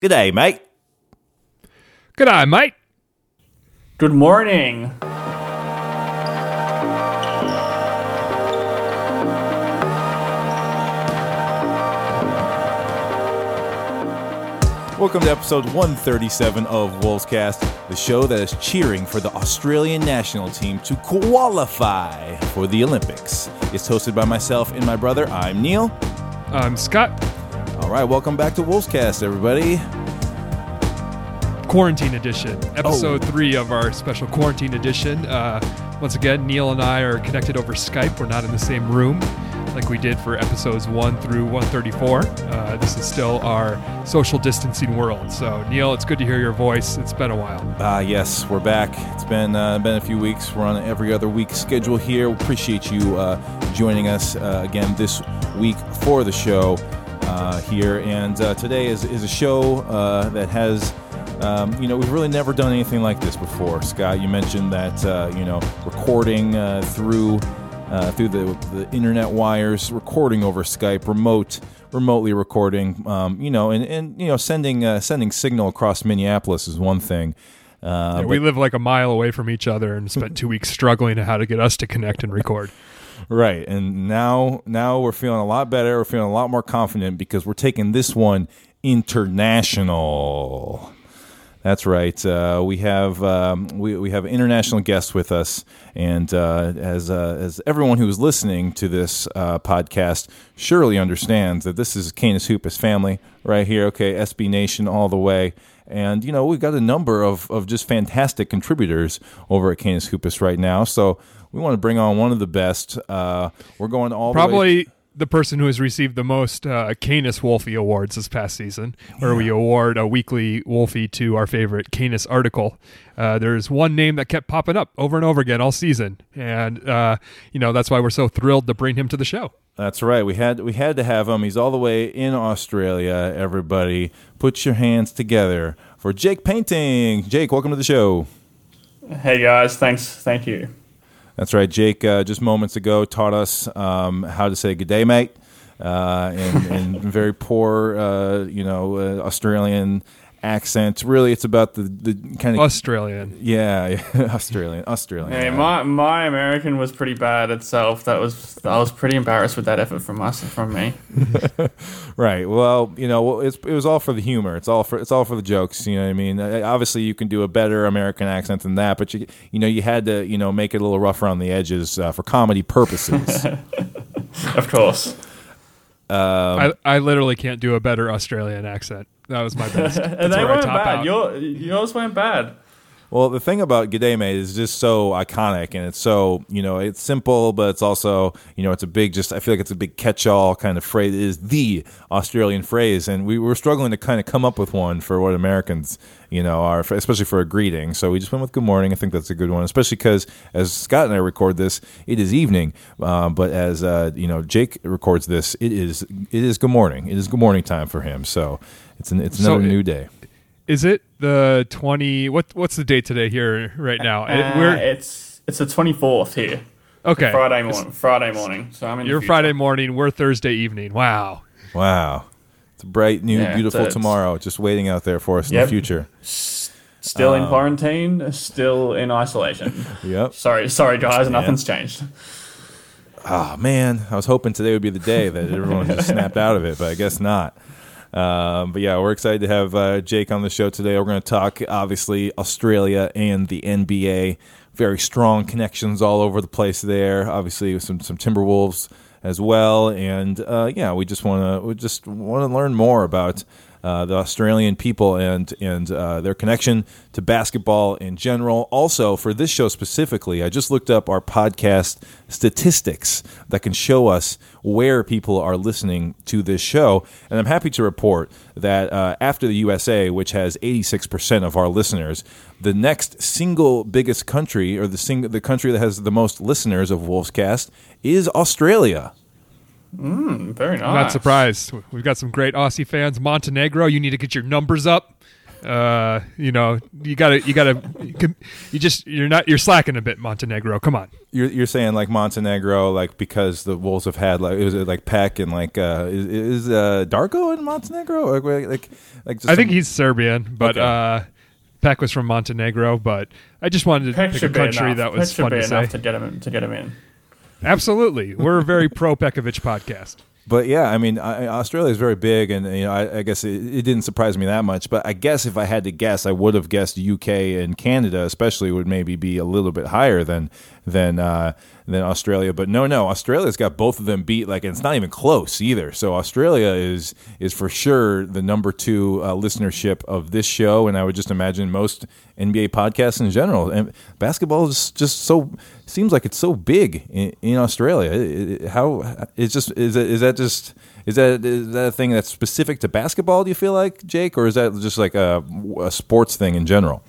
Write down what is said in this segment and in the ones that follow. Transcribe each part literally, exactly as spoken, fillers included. G'day, mate. G'day, mate. Good morning. Welcome to episode one thirty-seven of Wolvescast, the show that is cheering for the Australian national team to qualify for the Olympics. It's hosted by myself and my brother. I'm Neil. I'm Scott. All right, welcome back to Wolvescast, everybody. Quarantine edition, episode oh. three of our special quarantine edition. Uh, once again, Neil and I are connected over Skype. We're not in the same room like we did for episodes one through one thirty-four. Uh, this is still our social distancing world. So, Neil, it's good to hear your voice. It's been a while. Ah, uh, yes, we're back. It's been uh, been a few weeks. We're on an every other week schedule here. We appreciate you uh, joining us uh, again this week for the show uh, here. And uh, today is, is a show uh, that has... Um, you know, we've really never done anything like this before. Scott, you mentioned that, uh, you know, recording uh, through... Uh, through the, the internet wires, recording over Skype, remote, remotely recording, um, you know, and, and you know, sending uh, sending signal across Minneapolis is one thing. Uh, yeah, we but, live like a mile away from each other and spent two weeks struggling to how to get us to connect and record. Right, and now now we're feeling a lot better. We're feeling a lot more confident because we're taking this one international. That's right. Uh, we have um, we we have international guests with us, and uh, as uh, as everyone who is listening to this uh, podcast surely understands that this is Canis Hoopus family right here. Okay, S B Nation all the way, and you know we've got a number of, of just fantastic contributors over at Canis Hoopus right now. So we want to bring on one of the best. Uh, we're going all probably. The way- the person who has received the most uh, Canis Wolfie awards this past season, where we award a weekly Wolfie to our favorite Canis article. Uh, there's one name that kept popping up over and over again all season, and uh, you know that's why we're so thrilled to bring him to the show. That's right. We had we had to have him. He's all the way in Australia. Everybody, put your hands together for Jake Painting. Jake, welcome to the show. Hey guys, thanks. Thank you. That's right. Jake uh, just moments ago taught us um, how to say "good day, mate," uh, in, in very poor, uh, you know, uh, Australian accent. Really, it's about the, the kind of Australian. Yeah, yeah. Australian, Australian. Hey, my my American was pretty bad itself. That was I was pretty embarrassed with that effort from us and from me. Right. Well, you know, it's it was all for the humor. It's all for it's all for the jokes. You know what I mean? Obviously, you can do a better American accent than that, but you you know you had to you know make it a little rough around the edges uh, for comedy purposes. Of course. Um, I, I literally can't do a better Australian accent. That was my best. And they weren't bad. Your, yours weren't bad. Well, the thing about G'day Mate is just so iconic, and it's so, you know, it's simple, but it's also, you know, it's a big, just, I feel like it's a big catch-all kind of phrase. It is the Australian phrase, and we were struggling to kind of come up with one for what Americans, you know, are, especially for a greeting. So we just went with good morning. I think that's a good one, especially because as Scott and I record this, it is evening. Uh, but as, uh, you know, Jake records this, it is it is good morning. It is good morning time for him. So it's an, it's another so it, new day. Is it the twenty? What what's the date today here right now? Uh, We're, it's it's the twenty fourth here. Okay, Friday morning. Friday morning. So I'm in. You're Friday morning. We're Thursday evening. Wow. Wow. It's a bright new yeah, beautiful it's, tomorrow, it's, just waiting out there for us yep. in the future. S- still um, in quarantine. Still in isolation. Yep. Sorry, sorry guys. Man. Nothing's changed. Oh man, I was hoping today would be the day that everyone just snapped out of it, but I guess not. Um, but yeah, we're excited to have uh, Jake on the show today. We're going to talk, obviously, Australia and the N B A. Very strong connections all over the place there. Obviously, with some some Timberwolves as well. And uh, yeah, we just want to we just want to learn more about uh, the Australian people and and uh, their connection to basketball in general. Also, for this show specifically, I just looked up our podcast statistics that can show us where people are listening to this show, and I'm happy to report that uh, after the U S A, which has eighty-six percent of our listeners, the next single biggest country, or the sing- the country that has the most listeners of Wolvescast, is Australia. Mm, very nice. I'm not surprised. We've got some great Aussie fans. Montenegro, you need to get your numbers up. Uh, you know, you gotta, you gotta, you just, you're not, you're slacking a bit, Montenegro. Come on. You're, you're saying like Montenegro, like because the Wolves have had like it was like Peck and like uh, is, is uh, Darko in Montenegro? Like, like, like just I think some... he's Serbian, but okay. uh, Peck was from Montenegro. But I just wanted to Peck pick a country that was Peck fun to say to get him to get him in. Absolutely, we're a very pro Pekovic podcast. But yeah, I mean, I, Australia is very big, and you know, I, I guess it, it didn't surprise me that much. But I guess if I had to guess, I would have guessed U K and Canada, especially, would maybe be a little bit higher than than uh, than Australia. But no, no, Australia's got both of them beat. Like, and it's not even close either. So Australia is is for sure the number two uh, listenership of this show, and I would just imagine most N B A podcasts in general. And basketball is just so seems like it's so big in, in Australia. It, it, how it's just is it, is that just is that is that a thing that's specific to basketball? Do you feel like, Jake, or is that just like a, a sports thing in general?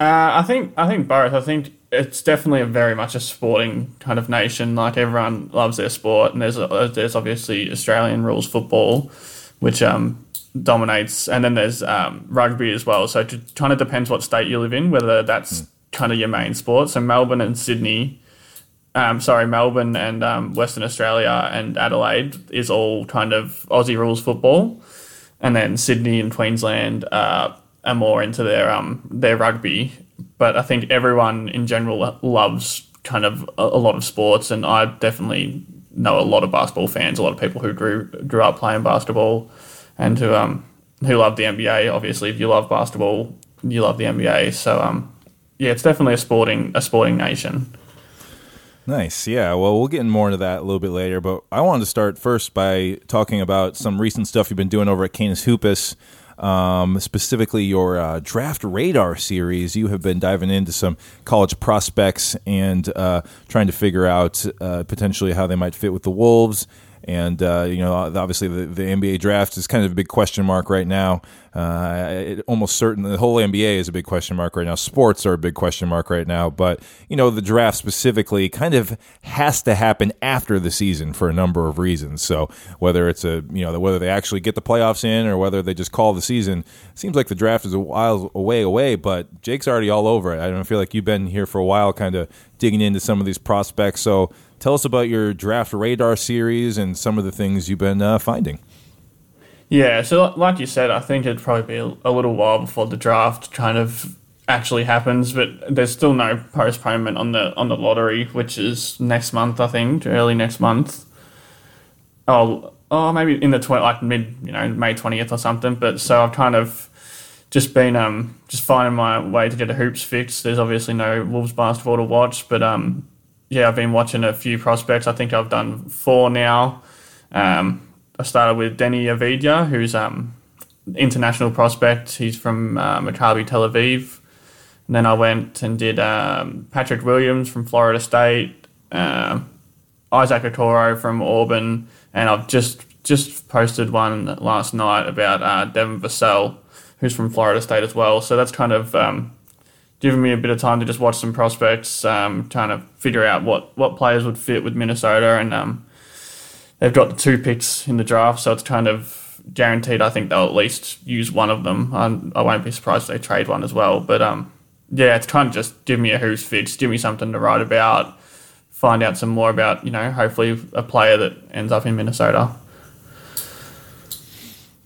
Uh, I think I think both. I think it's definitely a very much a sporting kind of nation. Like, everyone loves their sport, and there's a, there's obviously Australian rules football, which um. dominates, and then there's um, rugby as well. So it kind of depends what state you live in, whether that's mm. kind of your main sport. So Melbourne and Sydney, um, sorry, Melbourne and um, Western Australia and Adelaide is all kind of Aussie rules football, and then Sydney and Queensland uh, are more into their um their rugby. But I think everyone in general loves kind of a, a lot of sports, and I definitely know a lot of basketball fans, a lot of people who grew grew up playing basketball. And who um who love the N B A, obviously. If you love basketball, you love the N B A. So um yeah, it's definitely a sporting a sporting nation. Nice. Yeah, well, we'll get more into that a little bit later, but I wanted to start first by talking about some recent stuff you've been doing over at Canis Hoopus, um, specifically your uh, Draft Radar series. You have been diving into some college prospects and uh, trying to figure out uh, potentially how they might fit with the Wolves. And, uh, you know, obviously the, the N B A draft is kind of a big question mark right now. Uh, it almost certainly the whole N B A is a big question mark right now. Sports are a big question mark right now. But, you know, the draft specifically kind of has to happen after the season for a number of reasons. So whether it's a, you know, whether they actually get the playoffs in or whether they just call the season, it seems like the draft is a while away away, but Jake's already all over it. I don't feel like you've been here for a while kind of digging into some of these prospects. So tell us about your Draft Radar series and some of the things you've been uh, finding. Yeah, so like you said, I think it'd probably be a, a little while before the draft kind of actually happens, but there's still no postponement on the on the lottery, which is next month, I think, early next month. Oh, oh, maybe in the tw- like mid, you know, May twentieth or something. But so I've kind of just been um just finding my way to get a hoops fix. There's obviously no Wolves basketball to watch, but um. Yeah, I've been watching a few prospects. I think I've done four now. Um, I started with Deni Avdija, who's um international prospect. He's from uh, Maccabi Tel Aviv. And then I went and did um, Patrick Williams from Florida State, uh, Isaac Okoro from Auburn, and I've just just posted one last night about uh, Devin Vassell, who's from Florida State as well. So that's kind of... Um, giving me a bit of time to just watch some prospects, um, trying to figure out what, what players would fit with Minnesota. And um, they've got the two picks in the draft, so it's kind of guaranteed I think they'll at least use one of them. I'm, I won't be surprised if they trade one as well. But, um, yeah, it's kind of just give me a who's fits, give me something to write about, find out some more about, you know, hopefully a player that ends up in Minnesota.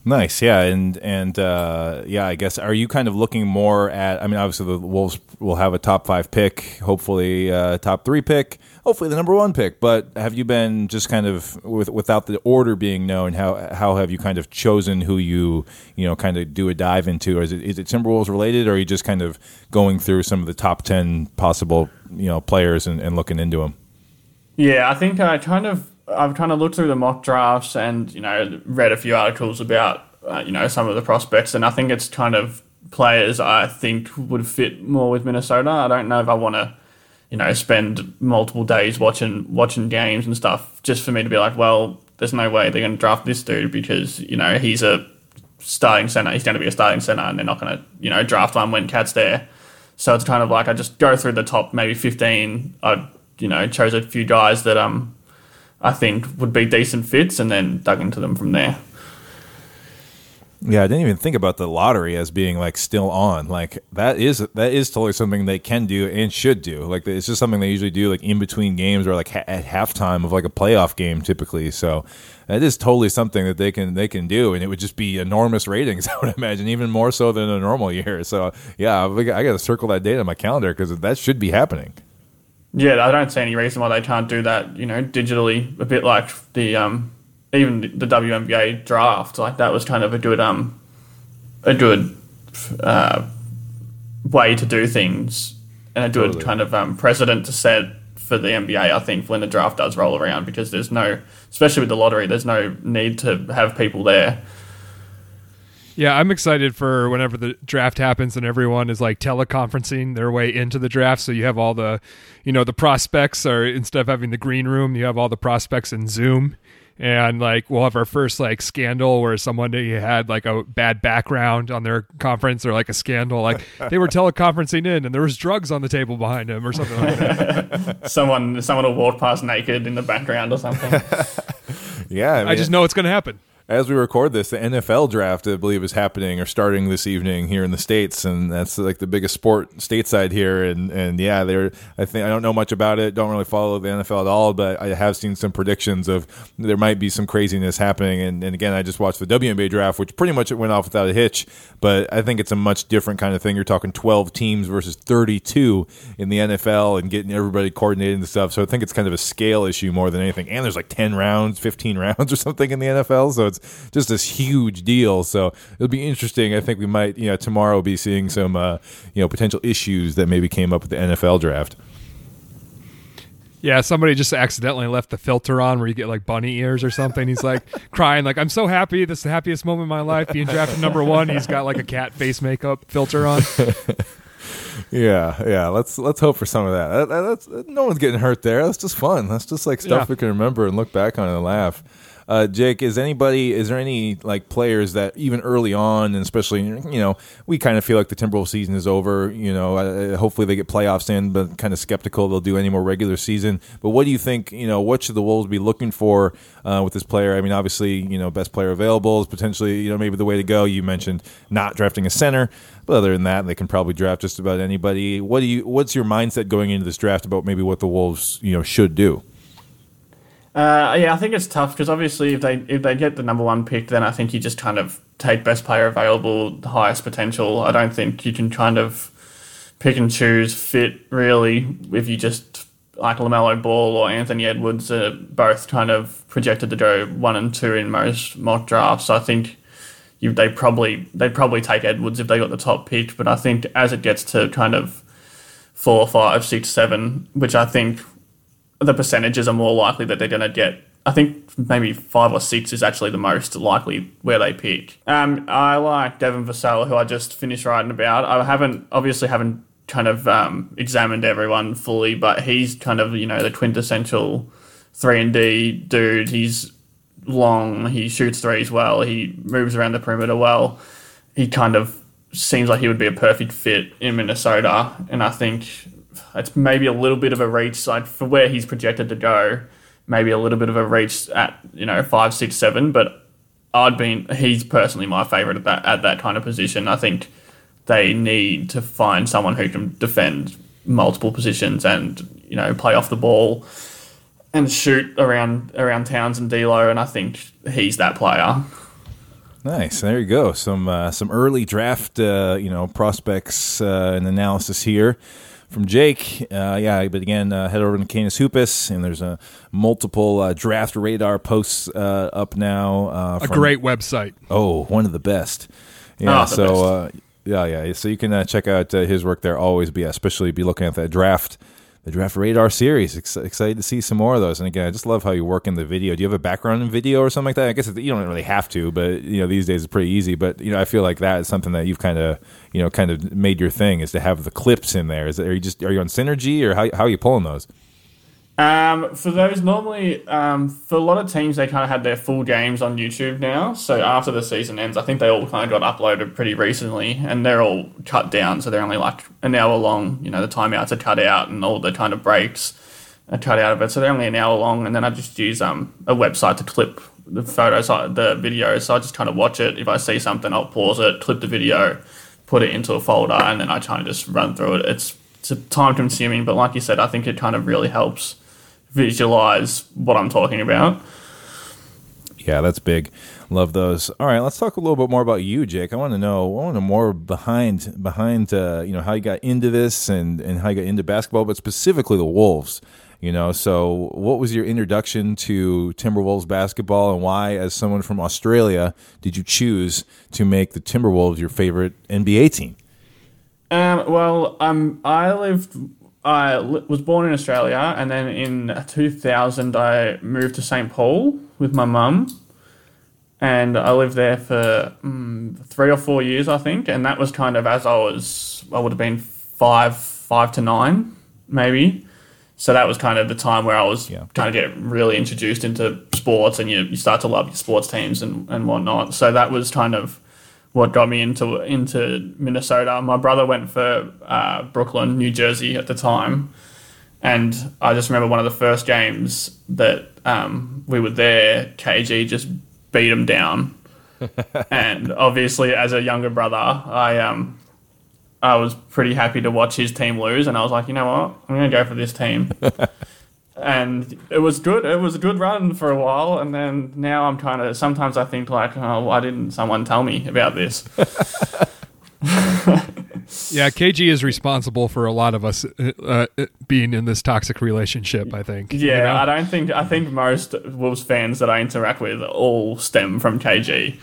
Nice, yeah, and and uh, yeah, I guess, are you kind of looking more at, I mean, obviously the Wolves will have a top five pick, hopefully uh, top three pick, hopefully the number one pick, but have you been just kind of, with, without the order being known, how how have you kind of chosen who you, you know, kind of do a dive into? Or is it is it Timberwolves related, or are you just kind of going through some of the top ten possible, you know, players and, and looking into them? Yeah, I think I kind of, I've kind of looked through the mock drafts and, you know, read a few articles about, uh, you know, some of the prospects, and I think it's kind of players I think would fit more with Minnesota. I don't know if I want to, you know, spend multiple days watching watching games and stuff just for me to be like, well, there's no way they're going to draft this dude because, you know, he's a starting center. He's going to be a starting center, and they're not going to, you know, draft one when Cat's there. So it's kind of like I just go through the top maybe fifteen. I, you know, chose a few guys that, um, I think would be decent fits, and then dug into them from there. Yeah, I didn't even think about the lottery as being like still on. Like that is that is totally something they can do and should do. Like it's just something they usually do like in between games or like ha- at halftime of like a playoff game typically. So that is totally something that they can they can do, and it would just be enormous ratings, I would imagine, even more so than a normal year. So yeah, I got to circle that date on my calendar because that should be happening. Yeah, I don't see any reason why they can't do that, you know, digitally, a bit like the um, even the W N B A draft. Like that was kind of a good um, a good uh, way to do things, and a good totally. kind of um, precedent to set for the N B A, I think, when the draft does roll around, because there's no, especially with the lottery, there's no need to have people there. Yeah, I'm excited for whenever the draft happens and everyone is like teleconferencing their way into the draft. So you have all the, you know, the prospects are, instead of having the green room, you have all the prospects in Zoom. And like we'll have our first like scandal where someone had like a bad background on their conference or like a scandal. Like they were teleconferencing in and there was drugs on the table behind them or something like that. Someone, someone will walk past naked in the background or something. Yeah. I mean, I just know it's going to happen. As we record this, the N F L draft, I believe, is happening or starting this evening here in the States, and that's like the biggest sport stateside here. And, and yeah, they're I think I don't know much about it, don't really follow the N F L at all, but I have seen some predictions of there might be some craziness happening. And, and again, I just watched the W N B A draft, which pretty much it went off without a hitch, but I think it's a much different kind of thing. You're talking twelve teams versus thirty-two in the N F L and getting everybody coordinated and stuff. So I think it's kind of a scale issue more than anything. And there's like ten rounds, fifteen rounds or something in the N F L, so it's just this huge deal, so it'll be interesting. I think we might, you know, tomorrow we'll be seeing some, uh, you know, potential issues that maybe came up with the N F L draft. Yeah, somebody just accidentally left the filter on where you get like bunny ears or something. He's like crying, like, I'm so happy. This is the happiest moment of my life, being drafted number one. He's got like a cat face makeup filter on. Yeah, yeah. Let's let's hope for some of that. that that's, no one's getting hurt there. That's just fun. That's just like stuff yeah. we can remember and look back on and laugh. Uh, Jake, is anybody? Is there any like players that even early on, and especially, you know, we kind of feel like the Timberwolves season is over. You know, uh, hopefully they get playoffs in, but kind of skeptical they'll do any more regular season. But what do you think? You know, what should the Wolves be looking for uh, with this player? I mean, obviously, you know, best player available is potentially, you know, maybe the way to go. You mentioned not drafting a center, but other than that, they can probably draft just about anybody. What do you? What's your mindset going into this draft about maybe what the Wolves, you know, should do? Uh, yeah, I think it's tough because obviously if they if they get the number one pick, then I think you just kind of take best player available, the highest potential. I don't think you can kind of pick and choose fit really if you just like LaMelo Ball or Anthony Edwards are both kind of projected to go one and two in most mock drafts. So I think you they probably they probably take Edwards if they got the top pick, but I think as it gets to kind of four, five, six, seven, which I think the percentages are more likely that they're going to get. I think maybe five or six is actually the most likely where they pick. Um, I like Devin Vassell, who I just finished writing about. I haven't, obviously haven't kind of um, examined everyone fully, but he's kind of, you know, the quintessential three and D dude. He's long, he shoots threes well, he moves around the perimeter well. He kind of seems like he would be a perfect fit in Minnesota, and I think it's maybe a little bit of a reach, like for where he's projected to go, maybe a little bit of a reach at, you know, five, six, seven. But I'd been he's personally my favourite at that at that kind of position. I think they need to find someone who can defend multiple positions and, you know, play off the ball and shoot around around Towns and D'Lo, and I think he's that player. Nice. There you go. Some uh, some early draft, uh, you know, prospects uh, and analysis here from Jake. Uh, yeah, but again, uh, head over to Canis Hoopus, and there's a uh, multiple uh, draft radar posts uh, up now. Uh, from, a great website. Oh, one of the best. Yeah, oh, so best. Uh, yeah, yeah. So you can uh, check out uh, his work there. Always be, especially be looking at that draft, the draft radar series. Ex- excited to see some more of those. And again, I just love how you work in the video. Do you have a background in video or something like that? I guess it's, you don't really have to, but you know, these days it's pretty easy. But you know, I feel like that is something that you've kind of, you know, kind of made your thing, is to have the clips in there. Is that, are you just are you on Synergy, or how how are you pulling those? Um, for those normally, um, for a lot of teams, they kind of had their full games on YouTube now. So after the season ends, I think they all kind of got uploaded pretty recently, and they're all cut down. So they're only like an hour long. You know, the timeouts are cut out, and all the kind of breaks are cut out of it. So they're only an hour long, and then I just use um a website to clip the photos, the video, so I just kind of watch it. If I see something, I'll pause it, clip the video, put it into a folder, and then I kind of just run through it. It's, it's time-consuming, but like you said, I think it kind of really helps visualize what I'm talking about. Yeah, that's big. Love those. All right, let's talk a little bit more about you, Jake. I want to know, I want to know more behind, behind, uh, you know, how you got into this and, and how you got into basketball, but specifically the Wolves. You know, so what was your introduction to Timberwolves basketball, and why, as someone from Australia, did you choose to make the Timberwolves your favorite N B A team? Um, well, um, I lived, I was born in Australia, and then in two thousand I moved to Saint Paul with my mum, and I lived there for um, three or four years, I think, and that was kind of as I was, I would have been five, five to nine, maybe. So that was kind of the time where I was yeah. kind of get really introduced into sports, and you, you start to love your sports teams and, and whatnot. So that was kind of what got me into into Minnesota. My brother went for uh, Brooklyn, New Jersey at the time. And I just remember one of the first games that um, we were there, K G just beat him down. And obviously, as a younger brother, I... um. I was pretty happy to watch his team lose, and I was like, you know what, I'm going to go for this team. And it was good. It was a good run for a while, and then now I'm kind of, sometimes I think like, oh, why didn't someone tell me about this? Yeah, K G is responsible for a lot of us uh, being in this toxic relationship, I think. Yeah, you know? I don't think, I think most Wolves fans that I interact with all stem from K G.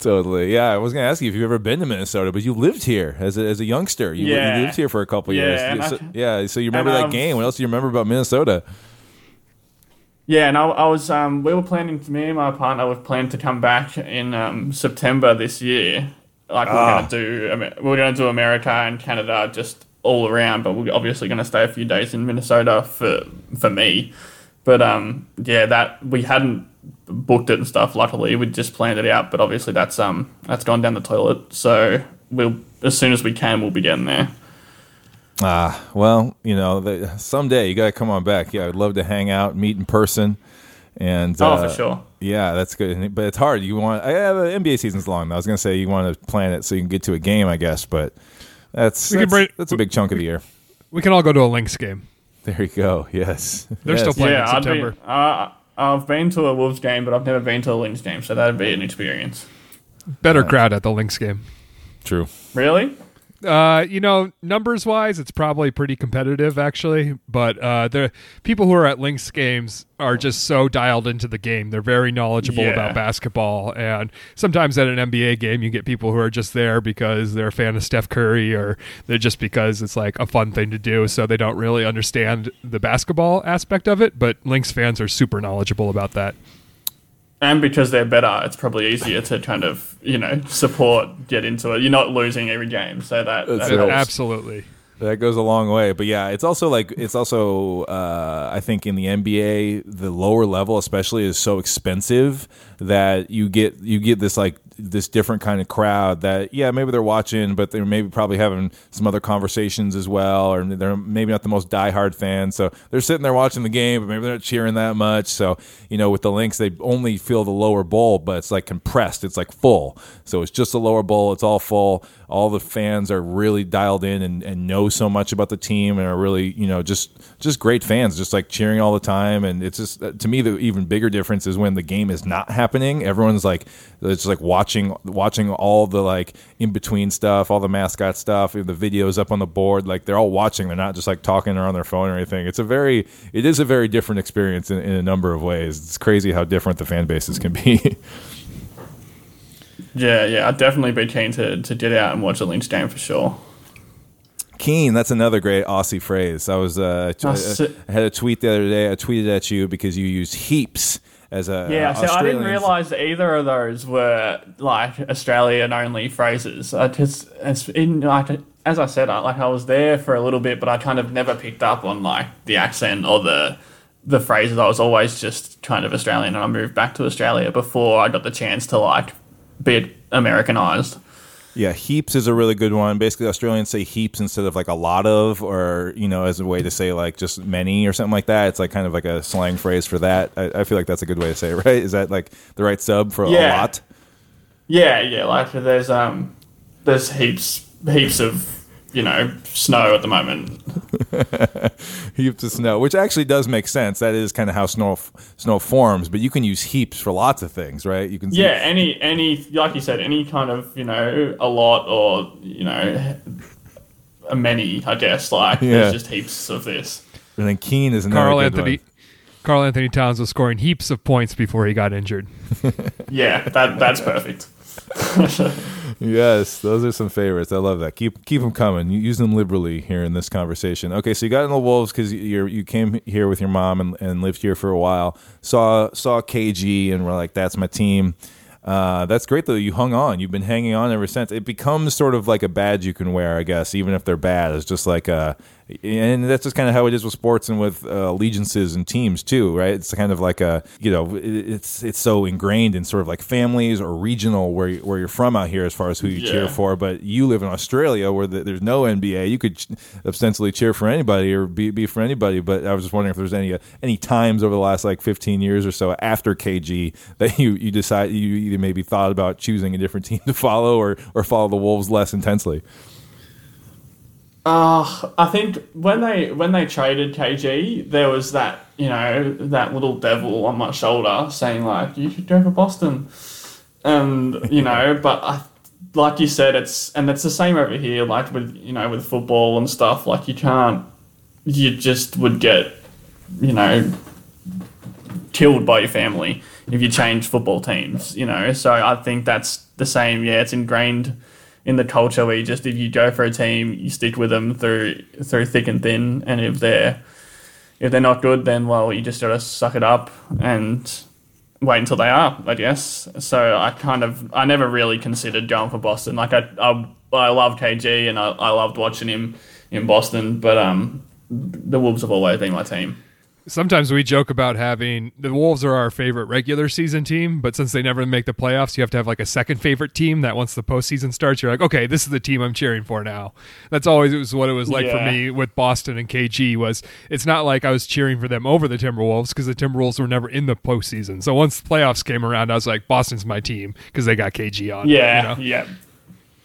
Totally. Yeah, I was going to ask you if you've ever been to Minnesota, but you lived here as a, as a youngster. You, yeah. you lived here for a couple yeah, years. So, I, yeah, so you remember that um, game. What else do you remember about Minnesota? Yeah, and I, I was. Um, we were planning, me and my partner were planning to come back in um, September this year. Like we we're ah. going to do, we we're going to do America and Canada just all around, but we're obviously going to stay a few days in Minnesota for for me. But um, yeah, that we hadn't booked it and stuff. Luckily, we just planned it out, but obviously that's um that's gone down the toilet. So we'll, as soon as we can, we'll be getting there. Ah, well, you know, the, someday you got to come on back. Yeah, I'd love to hang out, meet in person, and oh, uh, for sure. Yeah, that's good, but it's hard. You want yeah, the N B A season's long. I was gonna say you want to plan it so you can get to a game, I guess, but that's that's, bring, that's a big chunk we, of the year. We can all go to a Lynx game. There you go. Yes, they're yes. still playing yeah, in September. I'd be, uh, I've been to a Wolves game, but I've never been to a Lynx game, so that'd be an experience. Better uh, crowd at the Lynx game. True. Really? Uh, you know, numbers-wise, it's probably pretty competitive, actually. But uh, the people who are at Lynx games are just so dialed into the game. They're very knowledgeable yeah. about basketball. And sometimes at an N B A game, you get people who are just there because they're a fan of Steph Curry, or they're just because it's like a fun thing to do, so they don't really understand the basketball aspect of it. But Lynx fans are super knowledgeable about that. And because they're better, it's probably easier to kind of, you know, support, get into it. You're not losing every game, so that, that helps. Absolutely. That goes a long way. But, yeah, it's also like it's also uh, I think in the N B A, the lower level especially is so expensive that you get you get this like this different kind of crowd that, yeah, maybe they're watching, but they're maybe probably having some other conversations as well, or they're maybe not the most diehard fans. So they're sitting there watching the game, but maybe they're not cheering that much. So, you know, with the Lynx, they only feel the lower bowl, but it's like compressed. It's like full. So it's just the lower bowl. It's all full. All the fans are really dialed in and, and know so much about the team and are really, you know, just just great fans, just like cheering all the time. And it's just, to me, the even bigger difference is when the game is not happening. Everyone's like, it's like watching watching all the like in between stuff, all the mascot stuff, the videos up on the board. Like they're all watching. They're not just like talking or on their phone or anything. It's a very, it is a very different experience in, in a number of ways. It's crazy how different the fan bases can be. Yeah, yeah, I'd definitely be keen to, to get out and watch a Lynx game for sure. Keen, that's another great Aussie phrase. I was uh, t- oh, I had a tweet the other day. I tweeted at you because you used heaps as a yeah. Uh, so I didn't realize either of those were like Australian only phrases. I just it's in like as I said, I, like I was there for a little bit, but I kind of never picked up on like the accent or the. the phrases. I was always just kind of Australian, and I moved back to Australia before I got the chance to like be Americanized. Yeah, heaps is a really good one. Basically, Australians say heaps instead of like a lot of, or, you know, as a way to say like just many or something like that. It's like kind of like a slang phrase for that. I, I feel like that's a good way to say it, right? Is that like the right sub for yeah. a lot? Yeah, yeah. Like there's um, there's heaps, heaps of. You know, snow at the moment. Heaps of snow, which actually does make sense. That is kind of how snow snow forms. But you can use heaps for lots of things, right? You can yeah, see- any any like you said, any kind of, you know, a lot or, you know, a many. I guess like yeah. there's just heaps of this. And then Keane is another Carl Anthony. One. Carl Anthony Towns was scoring heaps of points before he got injured. yeah, that that's perfect. Yes, those are some favorites. I love that. Keep keep them coming. You use them liberally here in this conversation. Okay, so you got in the Wolves because you you came here with your mom and, and lived here for a while. Saw saw K G and we're like, that's my team. Uh, that's great though. You hung on. You've been hanging on ever since. It becomes sort of like a badge you can wear, I guess, even if they're bad. It's just like a, and that's just kind of how it is with sports and with uh, allegiances and teams too, right? It's kind of like a, you know, it's it's so ingrained in sort of like families or regional where where you're from out here as far as who you yeah. cheer for. But you live in Australia where the, there's no N B A. You could ostensibly cheer for anybody or be, be for anybody. But I was just wondering if there's any any times over the last like fifteen years or so after K G that you you decide you either maybe thought about choosing a different team to follow or or follow the Wolves less intensely. Uh, I think when they when they traded K G, there was that, you know, that little devil on my shoulder saying like, you should go for Boston, and you know, but I, like you said, it's and it's the same over here, like with, you know, with football and stuff. Like you can't, you just would get, you know, killed by your family if you change football teams, you know. So I think that's the same. Yeah, it's ingrained in the culture where you just, if you go for a team, you stick with them through through thick and thin, and if they're if they're not good, then well, you just gotta suck it up and wait until they are, I guess. So I kind of I never really considered going for Boston. Like I I, I loved K G and I, I loved watching him in Boston, but um the Wolves have always been my team. Sometimes we joke about having the Wolves are our favorite regular season team, but since they never make the playoffs, you have to have like a second favorite team that once the postseason starts, you're like, okay, this is the team I'm cheering for now. That's always it was what it was like yeah. for me with Boston and K G was it's not like I was cheering for them over the Timberwolves because the Timberwolves were never in the postseason. So once the playoffs came around, I was like, Boston's my team because they got K G on. Yeah, you know? yeah,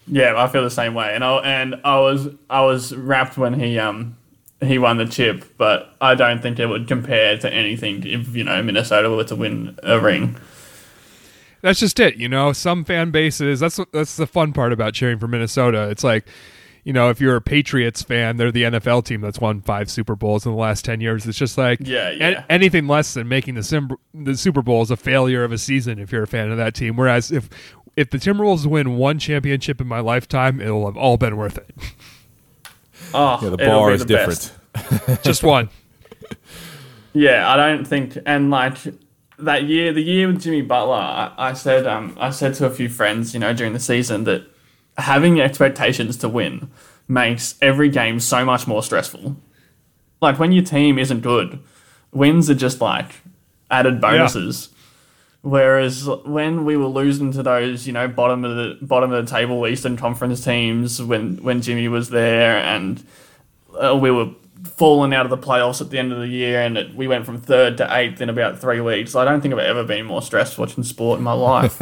yeah. I feel the same way, and I and I was I was rapt when he um. he won the chip, but I don't think it would compare to anything if, you know, Minnesota were to win a ring. That's just it, you know. Some fan bases, that's that's the fun part about cheering for Minnesota. It's like, you know, if you're a Patriots fan, they're the N F L team that's won five Super Bowls in the last ten years. It's just like yeah, yeah. A- anything less than making the, Sim- the Super Bowl is a failure of a season if you're a fan of that team. Whereas if if the Timberwolves win one championship in my lifetime, it'll have all been worth it. Oh, yeah, the bar is different. Just one. Yeah, I don't think, and like that year, the year with Jimmy Butler, I, I said, um, I said to a few friends, you know, during the season that having expectations to win makes every game so much more stressful. Like when your team isn't good, wins are just like added bonuses. Yeah. Whereas when we were losing to those, you know, bottom of the bottom of the table Eastern Conference teams when, when Jimmy was there, and uh, we were falling out of the playoffs at the end of the year, and it, we went from third to eighth in about three weeks. I don't think I've ever been more stressed watching sport in my life.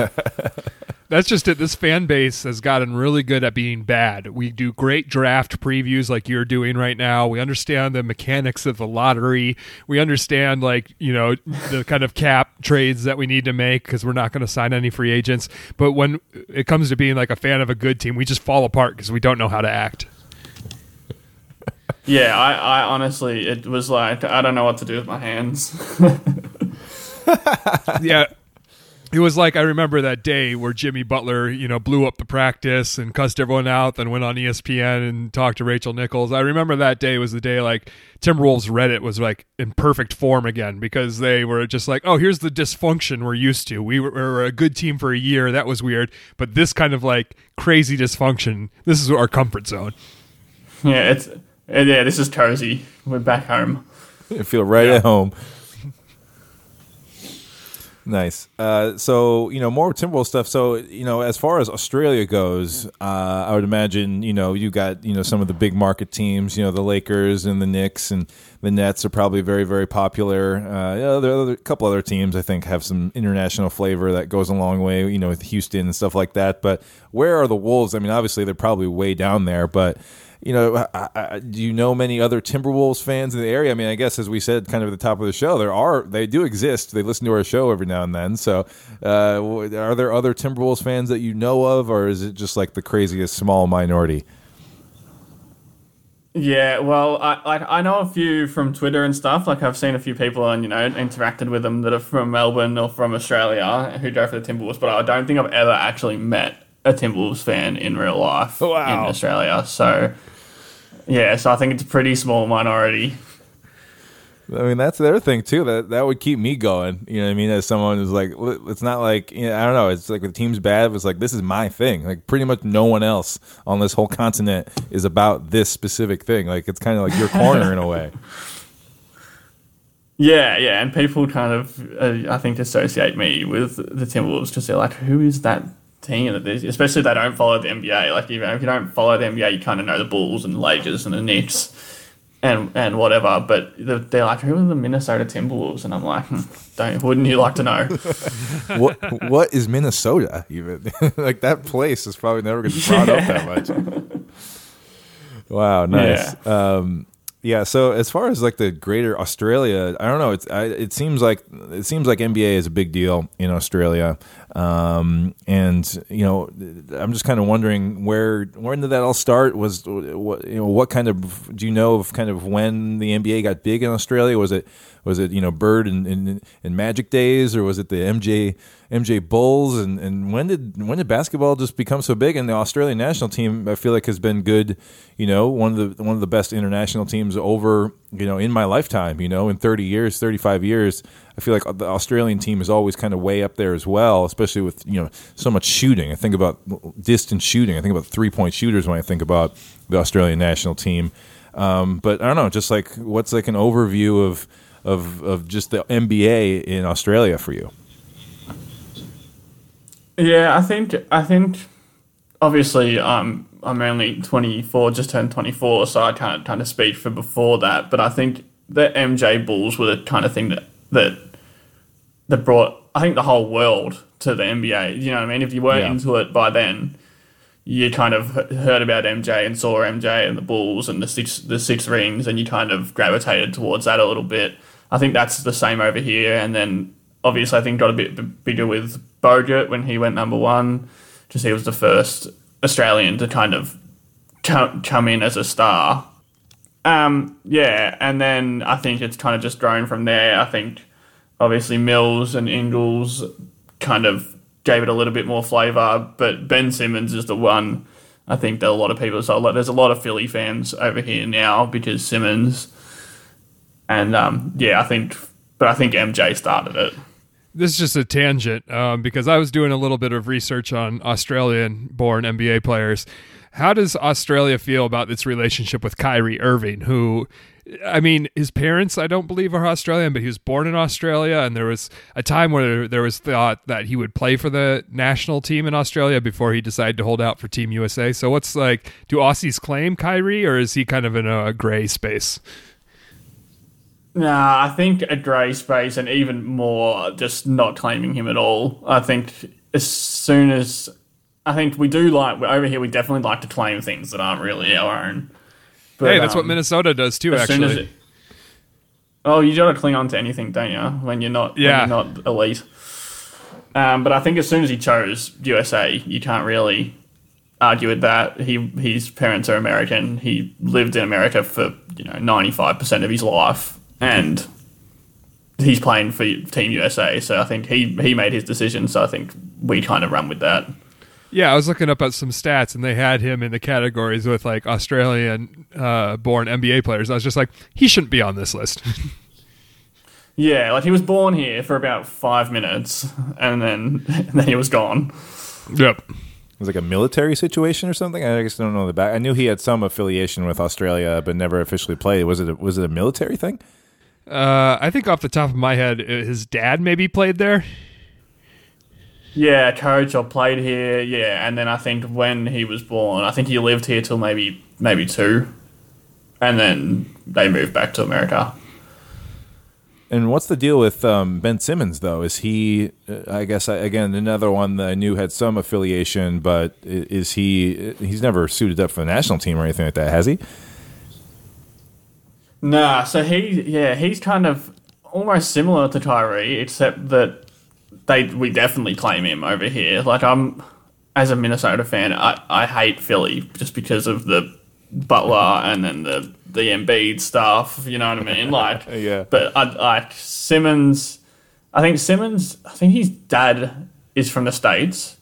That's just it. This fan base has gotten really good at being bad. We do great draft previews like you're doing right now. We understand the mechanics of the lottery. We understand, like, you know, the kind of cap trades that we need to make because we're not going to sign any free agents. But when it comes to being like a fan of a good team, we just fall apart because we don't know how to act. Yeah, I, I honestly, it was like, I don't know what to do with my hands. Yeah. It was like I remember that day where Jimmy Butler, you know, blew up the practice and cussed everyone out, then went on E S P N and talked to Rachel Nichols. I remember that day was the day like Timberwolves Reddit was like in perfect form again because they were just like, oh, here's the dysfunction we're used to. We were, we were a good team for a year. That was weird. But this kind of like crazy dysfunction, this is our comfort zone. Yeah, it's yeah, this is cozy. We're back home. I feel right yeah. at home. Nice. Uh, so, you know, more Timberwolves stuff. So, you know, as far as Australia goes, uh, I would imagine, you know, you got, you know, some of the big market teams, you know, the Lakers and the Knicks and the Nets are probably very, very popular. Uh, yeah, there are a couple other teams, I think, have some international flavor that goes a long way, you know, with Houston and stuff like that. But where are the Wolves? I mean, obviously, they're probably way down there, but... You know, I, I, do you know many other Timberwolves fans in the area? I mean, I guess as we said, kind of at the top of the show, there are they do exist. They listen to our show every now and then. So, uh, are there other Timberwolves fans that you know of, or is it just like the craziest small minority? Yeah, well, I like I know a few from Twitter and stuff. Like I've seen a few people and you know interacted with them that are from Melbourne or from Australia who go for the Timberwolves, but I don't think I've ever actually met a Timberwolves fan in real life wow. in Australia. So. Yeah, so I think it's a pretty small minority. I mean, that's their thing, too. That that would keep me going. You know what I mean? As someone who's like, it's not like, you know, I don't know. It's like the team's bad. It's like, this is my thing. Like, pretty much no one else on this whole continent is about this specific thing. Like, it's kind of like your corner in a way. Yeah, yeah. And people kind of, uh, I think, associate me with the Timberwolves because they're like, who is that team that is, especially if they don't follow the N B A. Like, even if you don't follow the N B A, you kind of know the Bulls and the Lakers and the Knicks and and whatever. But they're like, who are the Minnesota Timberwolves? And I'm like, don't. Wouldn't you like to know? what What is Minnesota even? Like, that place is probably never going to be brought yeah. up that much. Wow, nice. Yeah. Um, Yeah, so as far as like the greater Australia, I don't know. It's I, it seems like it seems like N B A is a big deal in Australia, um, and you know, I'm just kind of wondering where when did that all start? Was what you know what kind of do you know of kind of when the N B A got big in Australia? Was it was it you know Bird and and, and Magic days, or was it the M J M J Bulls? And, and when did when did basketball just become so big? And the Australian national team, I feel like, has been good. You know, one of the one of the best international teams. Over, you know, in my lifetime, you know, in thirty years, thirty-five years, I feel like the Australian team is always kind of way up there as well, especially with, you know, so much shooting. I think about distance shooting. I think about three-point shooters when I think about the Australian national team. Um, but I don't know, just like what's like an overview of, of, of just the N B A in Australia for you? Yeah, I think, I think obviously, um, I'm only twenty-four, just turned twenty-four, so I can't kind of speak for before that. But I think the M J Bulls were the kind of thing that that, that brought, I think, the whole world to the N B A. You know what I mean? If you weren't yeah. into it by then, you kind of heard about M J and saw M J and the Bulls and the six the six rings, and you kind of gravitated towards that a little bit. I think that's the same over here. And then, obviously, I think got a bit bigger with Bogut when he went number one, just he was the first Australian to kind of come in as a star. Um, yeah, and then I think it's kind of just grown from there. I think obviously Mills and Ingles kind of gave it a little bit more flavour, but Ben Simmons is the one I think that a lot of people... So there's a lot of Philly fans over here now because Simmons. And um, yeah, I think... But I think M J started it. This is just a tangent um, because I was doing a little bit of research on Australian-born N B A players. How does Australia feel about its relationship with Kyrie Irving, who, I mean, his parents, I don't believe, are Australian, but he was born in Australia, and there was a time where there was thought that he would play for the national team in Australia before he decided to hold out for Team U S A. So what's like, do Aussies claim Kyrie, or is he kind of in a gray space? Nah, I think a grey space and even more just not claiming him at all. I think as soon as... I think we do like... Over here, we definitely like to claim things that aren't really our own. But, hey, that's um, what Minnesota does too, as actually. Soon as it, oh, you gotta cling on to anything, don't you? When you're not, yeah. when you're not elite. Um, but I think as soon as he chose U S A, you can't really argue with that. He His parents are American. He lived in America for, you know, ninety-five percent of his life. And he's playing for Team U S A, so I think he, he made his decision, so I think we kind of run with that. Yeah, I was looking up at some stats, and they had him in the categories with, like, Australian-born uh, N B A players. I was just like, he shouldn't be on this list. Yeah, like, he was born here for about five minutes, and then and then he was gone. Yep. It was like a military situation or something? I just don't know the back. I knew he had some affiliation with Australia, but never officially played. Was it a, was it a military thing? Uh, I think off the top of my head, his dad maybe played there. Yeah, coach, I played here. Yeah, and then I think when he was born, I think he lived here till maybe maybe two, and then they moved back to America. And what's the deal with um, Ben Simmons, though? Is he, I guess, again, another one that I knew had some affiliation, but is he, he's never suited up for the national team or anything like that, has he? Nah, so he, yeah, he's kind of almost similar to Tyree, except that They we definitely claim him over here. Like, I'm, as a Minnesota fan, I, I hate Philly just because of the Butler and then the, the Embiid stuff. You know what I mean? Like, yeah. But I like Simmons. I think Simmons. I think his dad is from the States.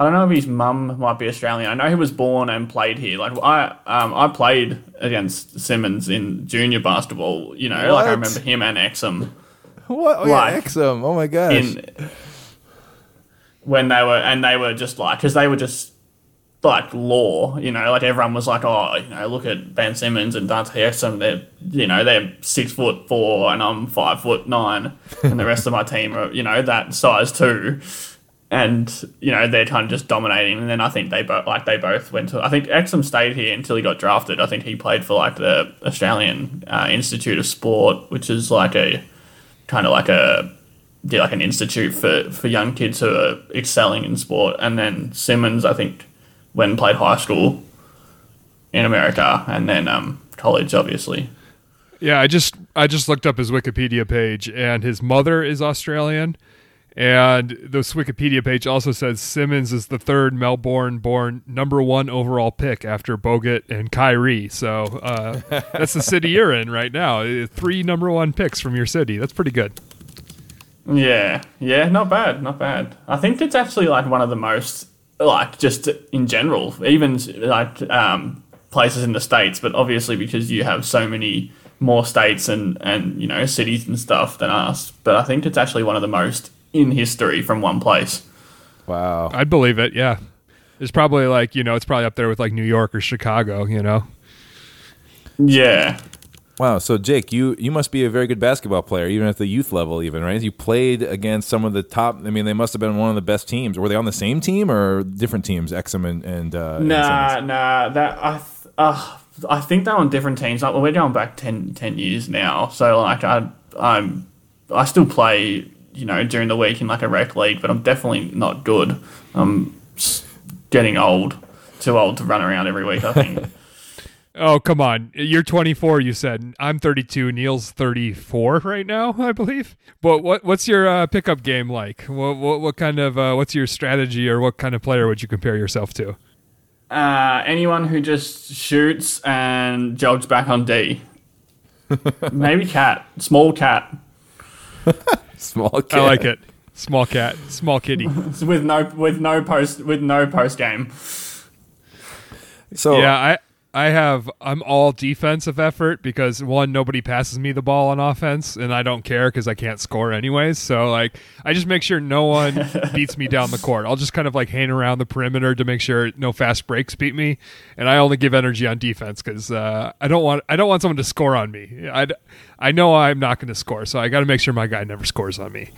I don't know if his mum might be Australian. I know he was born and played here. Like, I um I played against Simmons in junior basketball. You know, what? Like I remember him and Exum. What? Oh, yeah, Exum. Oh, my gosh. In, when they were, and they were just like, because they were just like lore, you know, like everyone was like, oh, you know, look at Ben Simmons and Dante Exum. They're, you know, they're six foot four and I'm five foot nine and the rest of my team are, you know, that size too. And, you know, they're kind of just dominating. And then I think they both, like they both went to, I think Exum stayed here until he got drafted. I think he played for like the Australian uh, Institute of Sport, which is like a, kind of like a yeah, like an institute for, for young kids who are excelling in sport. And then Simmons, I think, when played high school in America and then um, college, obviously. Yeah, I just I just looked up his Wikipedia page, and his mother is Australian. And this Wikipedia page also says Simmons is the third Melbourne-born number one overall pick after Bogut and Kyrie. So uh, that's the city you're in right now. Three number one picks from your city. That's pretty good. Yeah, yeah, not bad, not bad. I think it's actually like one of the most, like just in general, even like um, places in the States, but obviously because you have so many more states and, and, you know, cities and stuff than us. But I think it's actually one of the most in history from one place. Wow. I'd believe it, yeah. It's probably like, you know, it's probably up there with like New York or Chicago, you know? Yeah. Wow, so Jake, you, you must be a very good basketball player, even at the youth level even, right? You played against some of the top, I mean, they must have been one of the best teams. Were they on the same team or different teams, Exum and... and uh, nah, and nah, that, I, th- uh, I think they're on different teams. Like, well, we're going back ten, ten years now, so like I, I'm, I still play... you know, during the week in like a rec league, but I'm definitely not good. I'm getting old, too old to run around every week, I think. Oh, come on. You're twenty-four, you said. I'm thirty-two. Neil's thirty-four right now, I believe. But what what's your uh, pickup game like? What what, what kind of, uh, what's your strategy or what kind of player would you compare yourself to? Uh, anyone who just shoots and jogs back on D. Maybe cat. Small cat. Small cat. I like it. Small cat. Small kitty. with no with no post with no post game. So yeah, I I have I'm all defensive effort because one, nobody passes me the ball on offense and I don't care because I can't score anyways. So like I just make sure no one beats me down the court. I'll just kind of like hang around the perimeter to make sure no fast breaks beat me. And I only give energy on defense because uh, I don't want I don't want someone to score on me. I I know I'm not going to score, so I got to make sure my guy never scores on me.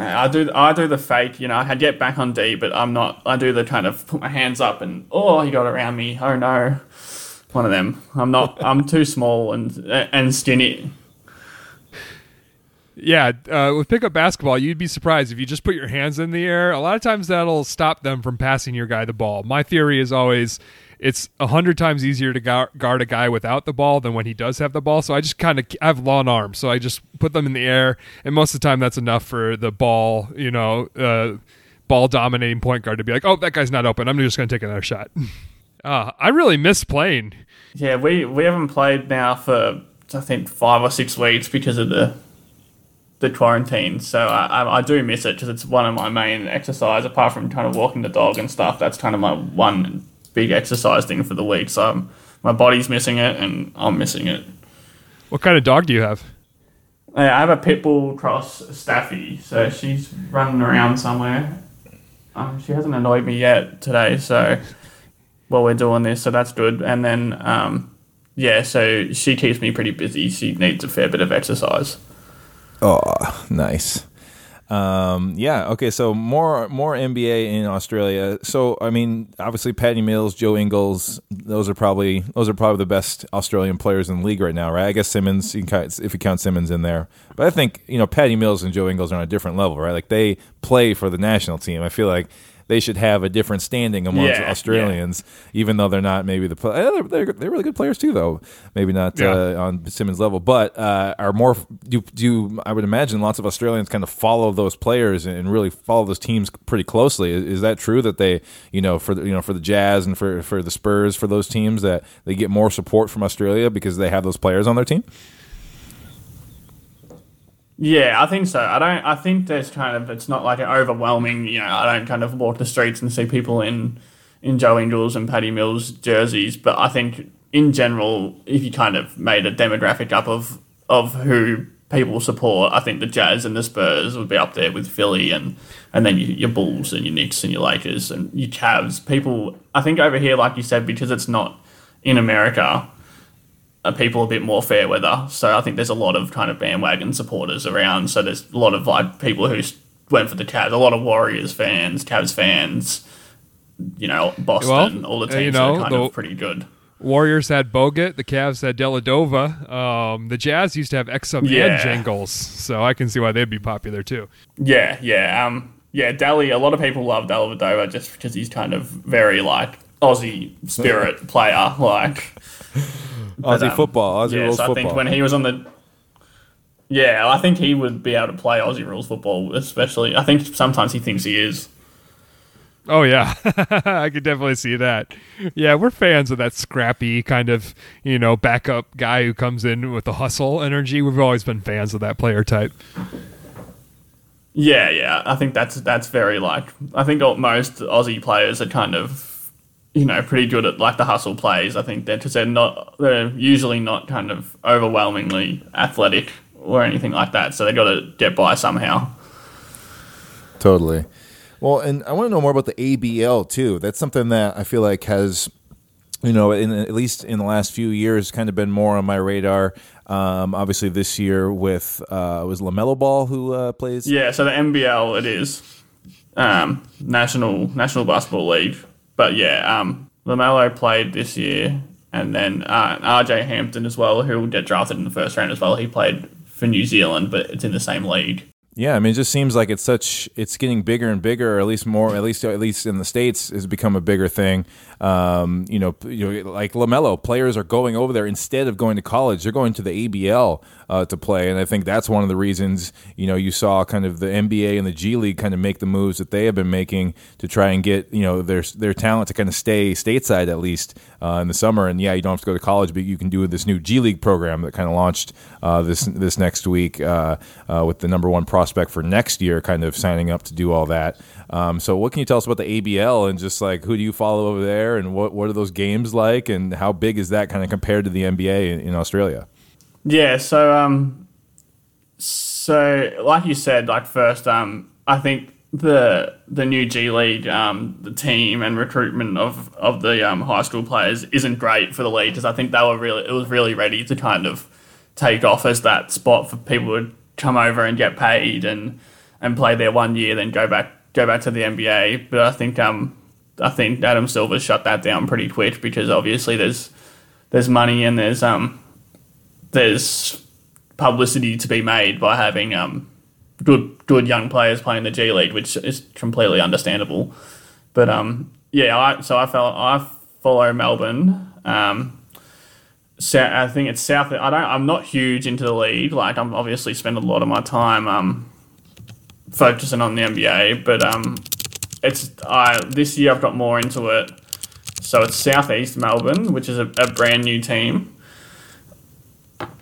I do I do the fake, you know, I get back on D, but I'm not, I do the kind of put my hands up and, oh, he got around me, oh no, one of them. I'm not, I'm too small and and skinny. Yeah, uh, with pickup basketball, you'd be surprised if you just put your hands in the air. A lot of times that'll stop them from passing your guy the ball. My theory is always it's one hundred times easier to guard a guy without the ball than when he does have the ball. So I just kind of I have long arms, so I just put them in the air, and most of the time that's enough for the ball, you know, uh, ball-dominating point guard to be like, oh, that guy's not open. I'm just going to take another shot. Uh, I really miss playing. Yeah, we, we haven't played now for, I think, five or six weeks because of the... the quarantine, so I I do miss it because it's one of my main exercise apart from kind of walking the dog and stuff. That's kind of my one big exercise thing for the week, so I'm, my body's missing it and I'm missing it. What kind of dog do you have? I have a pit bull cross Staffy, so she's running around somewhere. Um, she hasn't annoyed me yet today, so well, we're doing this, so that's good. And then um, yeah, so she keeps me pretty busy. She needs a fair bit of exercise. Oh, nice. Um, yeah. Okay. So more more N B A in Australia. So I mean, obviously, Patty Mills, Joe Ingles, those are probably those are probably the best Australian players in the league right now, right? I guess Simmons, you can, if you count Simmons in there, but I think you know Patty Mills and Joe Ingles are on a different level, right? Like they play for the national team. I feel like they should have a different standing amongst yeah, Australians, yeah. even though they're not maybe the play- – they're, they're really good players too, though. Maybe not yeah. uh, on Simmons' level. But uh, are more do, – do I would imagine lots of Australians kind of follow those players and really follow those teams pretty closely. Is, is that true that they – you know, for the, you know, for the Jazz and for, for the Spurs, for those teams, that they get more support from Australia because they have those players on their team? Yeah, I think so. I don't. I think there's kind of it's not like an overwhelming. You know, I don't kind of walk the streets and see people in, in Joe Ingles and Patty Mills jerseys. But I think in general, if you kind of made a demographic up of of who people support, I think the Jazz and the Spurs would be up there with Philly, and and then your, your Bulls and your Knicks and your Lakers and your Cavs. People, I think over here, like you said, because it's not in America, people a bit more fair weather, so I think there's a lot of kind of bandwagon supporters around. So there's a lot of like people who went for the Cavs, a lot of Warriors fans, Cavs fans, you know, Boston, well, all the teams you know, that are kind of pretty good. Warriors had Bogut, the Cavs had Deladova, um, the Jazz used to have Exum yeah. and Jingles, so I can see why they'd be popular too. Yeah, yeah, um, yeah. Dally, a lot of people love Deladova just because he's kind of very like Aussie spirit player, like. But, Aussie um, football, Aussie yeah, rules so I football. I think when he was on the, yeah, I think he would be able to play Aussie rules football, especially. I think sometimes he thinks he is. Oh yeah, I could definitely see that. Yeah, we're fans of that scrappy kind of, you know, backup guy who comes in with the hustle energy. We've always been fans of that player type. Yeah, yeah, I think that's that's very like. I think most Aussie players are kind of, you know, pretty good at like the hustle plays. I think they're because they're not they're usually not kind of overwhelmingly athletic or anything like that. So they got to get by somehow. Totally. Well, and I want to know more about the A B L too. That's something that I feel like has, you know, in, at least in the last few years, kind of been more on my radar. Um, obviously, this year with uh, was LaMelo Ball who uh, plays. Yeah, so the N B L it is um, National National Basketball League. But yeah, um, LaMelo played this year, and then uh, R J Hampton as well, who will get drafted in the first round as well. He played for New Zealand, but it's in the same league. Yeah, I mean, it just seems like it's such it's getting bigger and bigger, or at least more, at least at least in the States, has become a bigger thing. Um, you know, you know, like LaMelo, players are going over there instead of going to college; they're going to the A B L uh, to play, and I think that's one of the reasons you know you saw kind of the N B A and the G League kind of make the moves that they have been making to try and get you know their their talent to kind of stay stateside at least uh, in the summer. And yeah, you don't have to go to college, but you can do this new G League program that kind of launched uh, this this next week uh, uh, with the number one prospect for next year, kind of signing up to do all that. Um, so what can you tell us about the A B L and just like who do you follow over there and what, what are those games like and how big is that kind of compared to the N B A in, in Australia? Yeah, so um, so like you said, like first, um, I think the the new G League, um, the team and recruitment of of the um, high school players isn't great for the league because I think they were really it was really ready to kind of take off as that spot for people to come over and get paid and, and play there one year, then go back go back to the N B A. But I think um I think Adam Silver shut that down pretty quick because obviously there's there's money and there's um there's publicity to be made by having um good good young players playing the G League, which is completely understandable. But um yeah, I, so I felt I follow Melbourne. Um, So I think it's South. I don't. I'm not huge into the league. Like I'm obviously spending a lot of my time um, focusing on the N B A. But um, it's I this year I've got more into it. So it's Southeast Melbourne, which is a, a brand new team.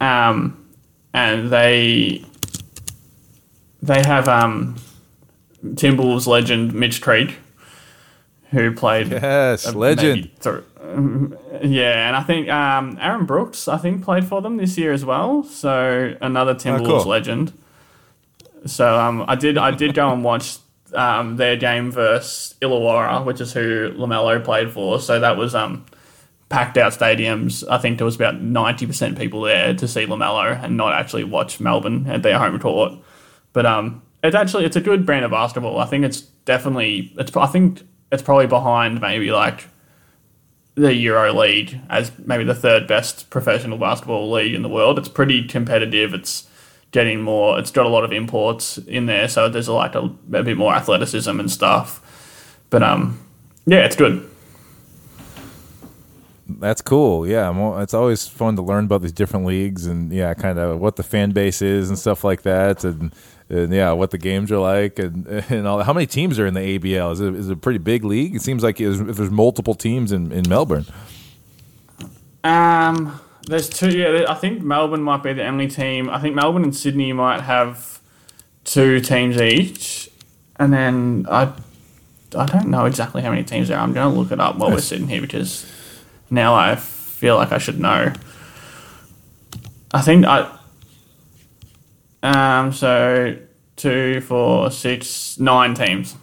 Um, and they they have um, Timberwolves legend Mitch Creek, who played yes a, legend. Maybe, yeah, and I think um, Aaron Brooks, I think, played for them this year as well. So another Timberwolves oh, cool. legend. So um, I did I did go and watch um, their game versus Illawarra, which is who LaMelo played for. So that was um, packed out stadiums. I think there was about ninety percent people there to see LaMelo and not actually watch Melbourne at their home court. But um, It's actually it's a good brand of basketball. I think it's definitely it's I think it's probably behind maybe like the Euro League as maybe the third best professional basketball league in the world. It's pretty competitive. It's getting more. It's got a lot of imports in there, so there's like a, a bit more athleticism and stuff. But um, yeah, it's good. That's cool. Yeah, well, it's always fun to learn about these different leagues and yeah, kind of what the fan base is and stuff like that, and, and yeah, what the games are like and and all. How many teams are in the A B L? Is it is it a pretty big league? It seems like if there's multiple teams in, in Melbourne. Um, there's two. Yeah, I think Melbourne might be the only team. I think Melbourne and Sydney might have two teams each, and then I I don't know exactly how many teams there are. I'm going to look it up while we're sitting here because. Now I feel like I should know. I think I... Um, so, two, four, six, nine teams.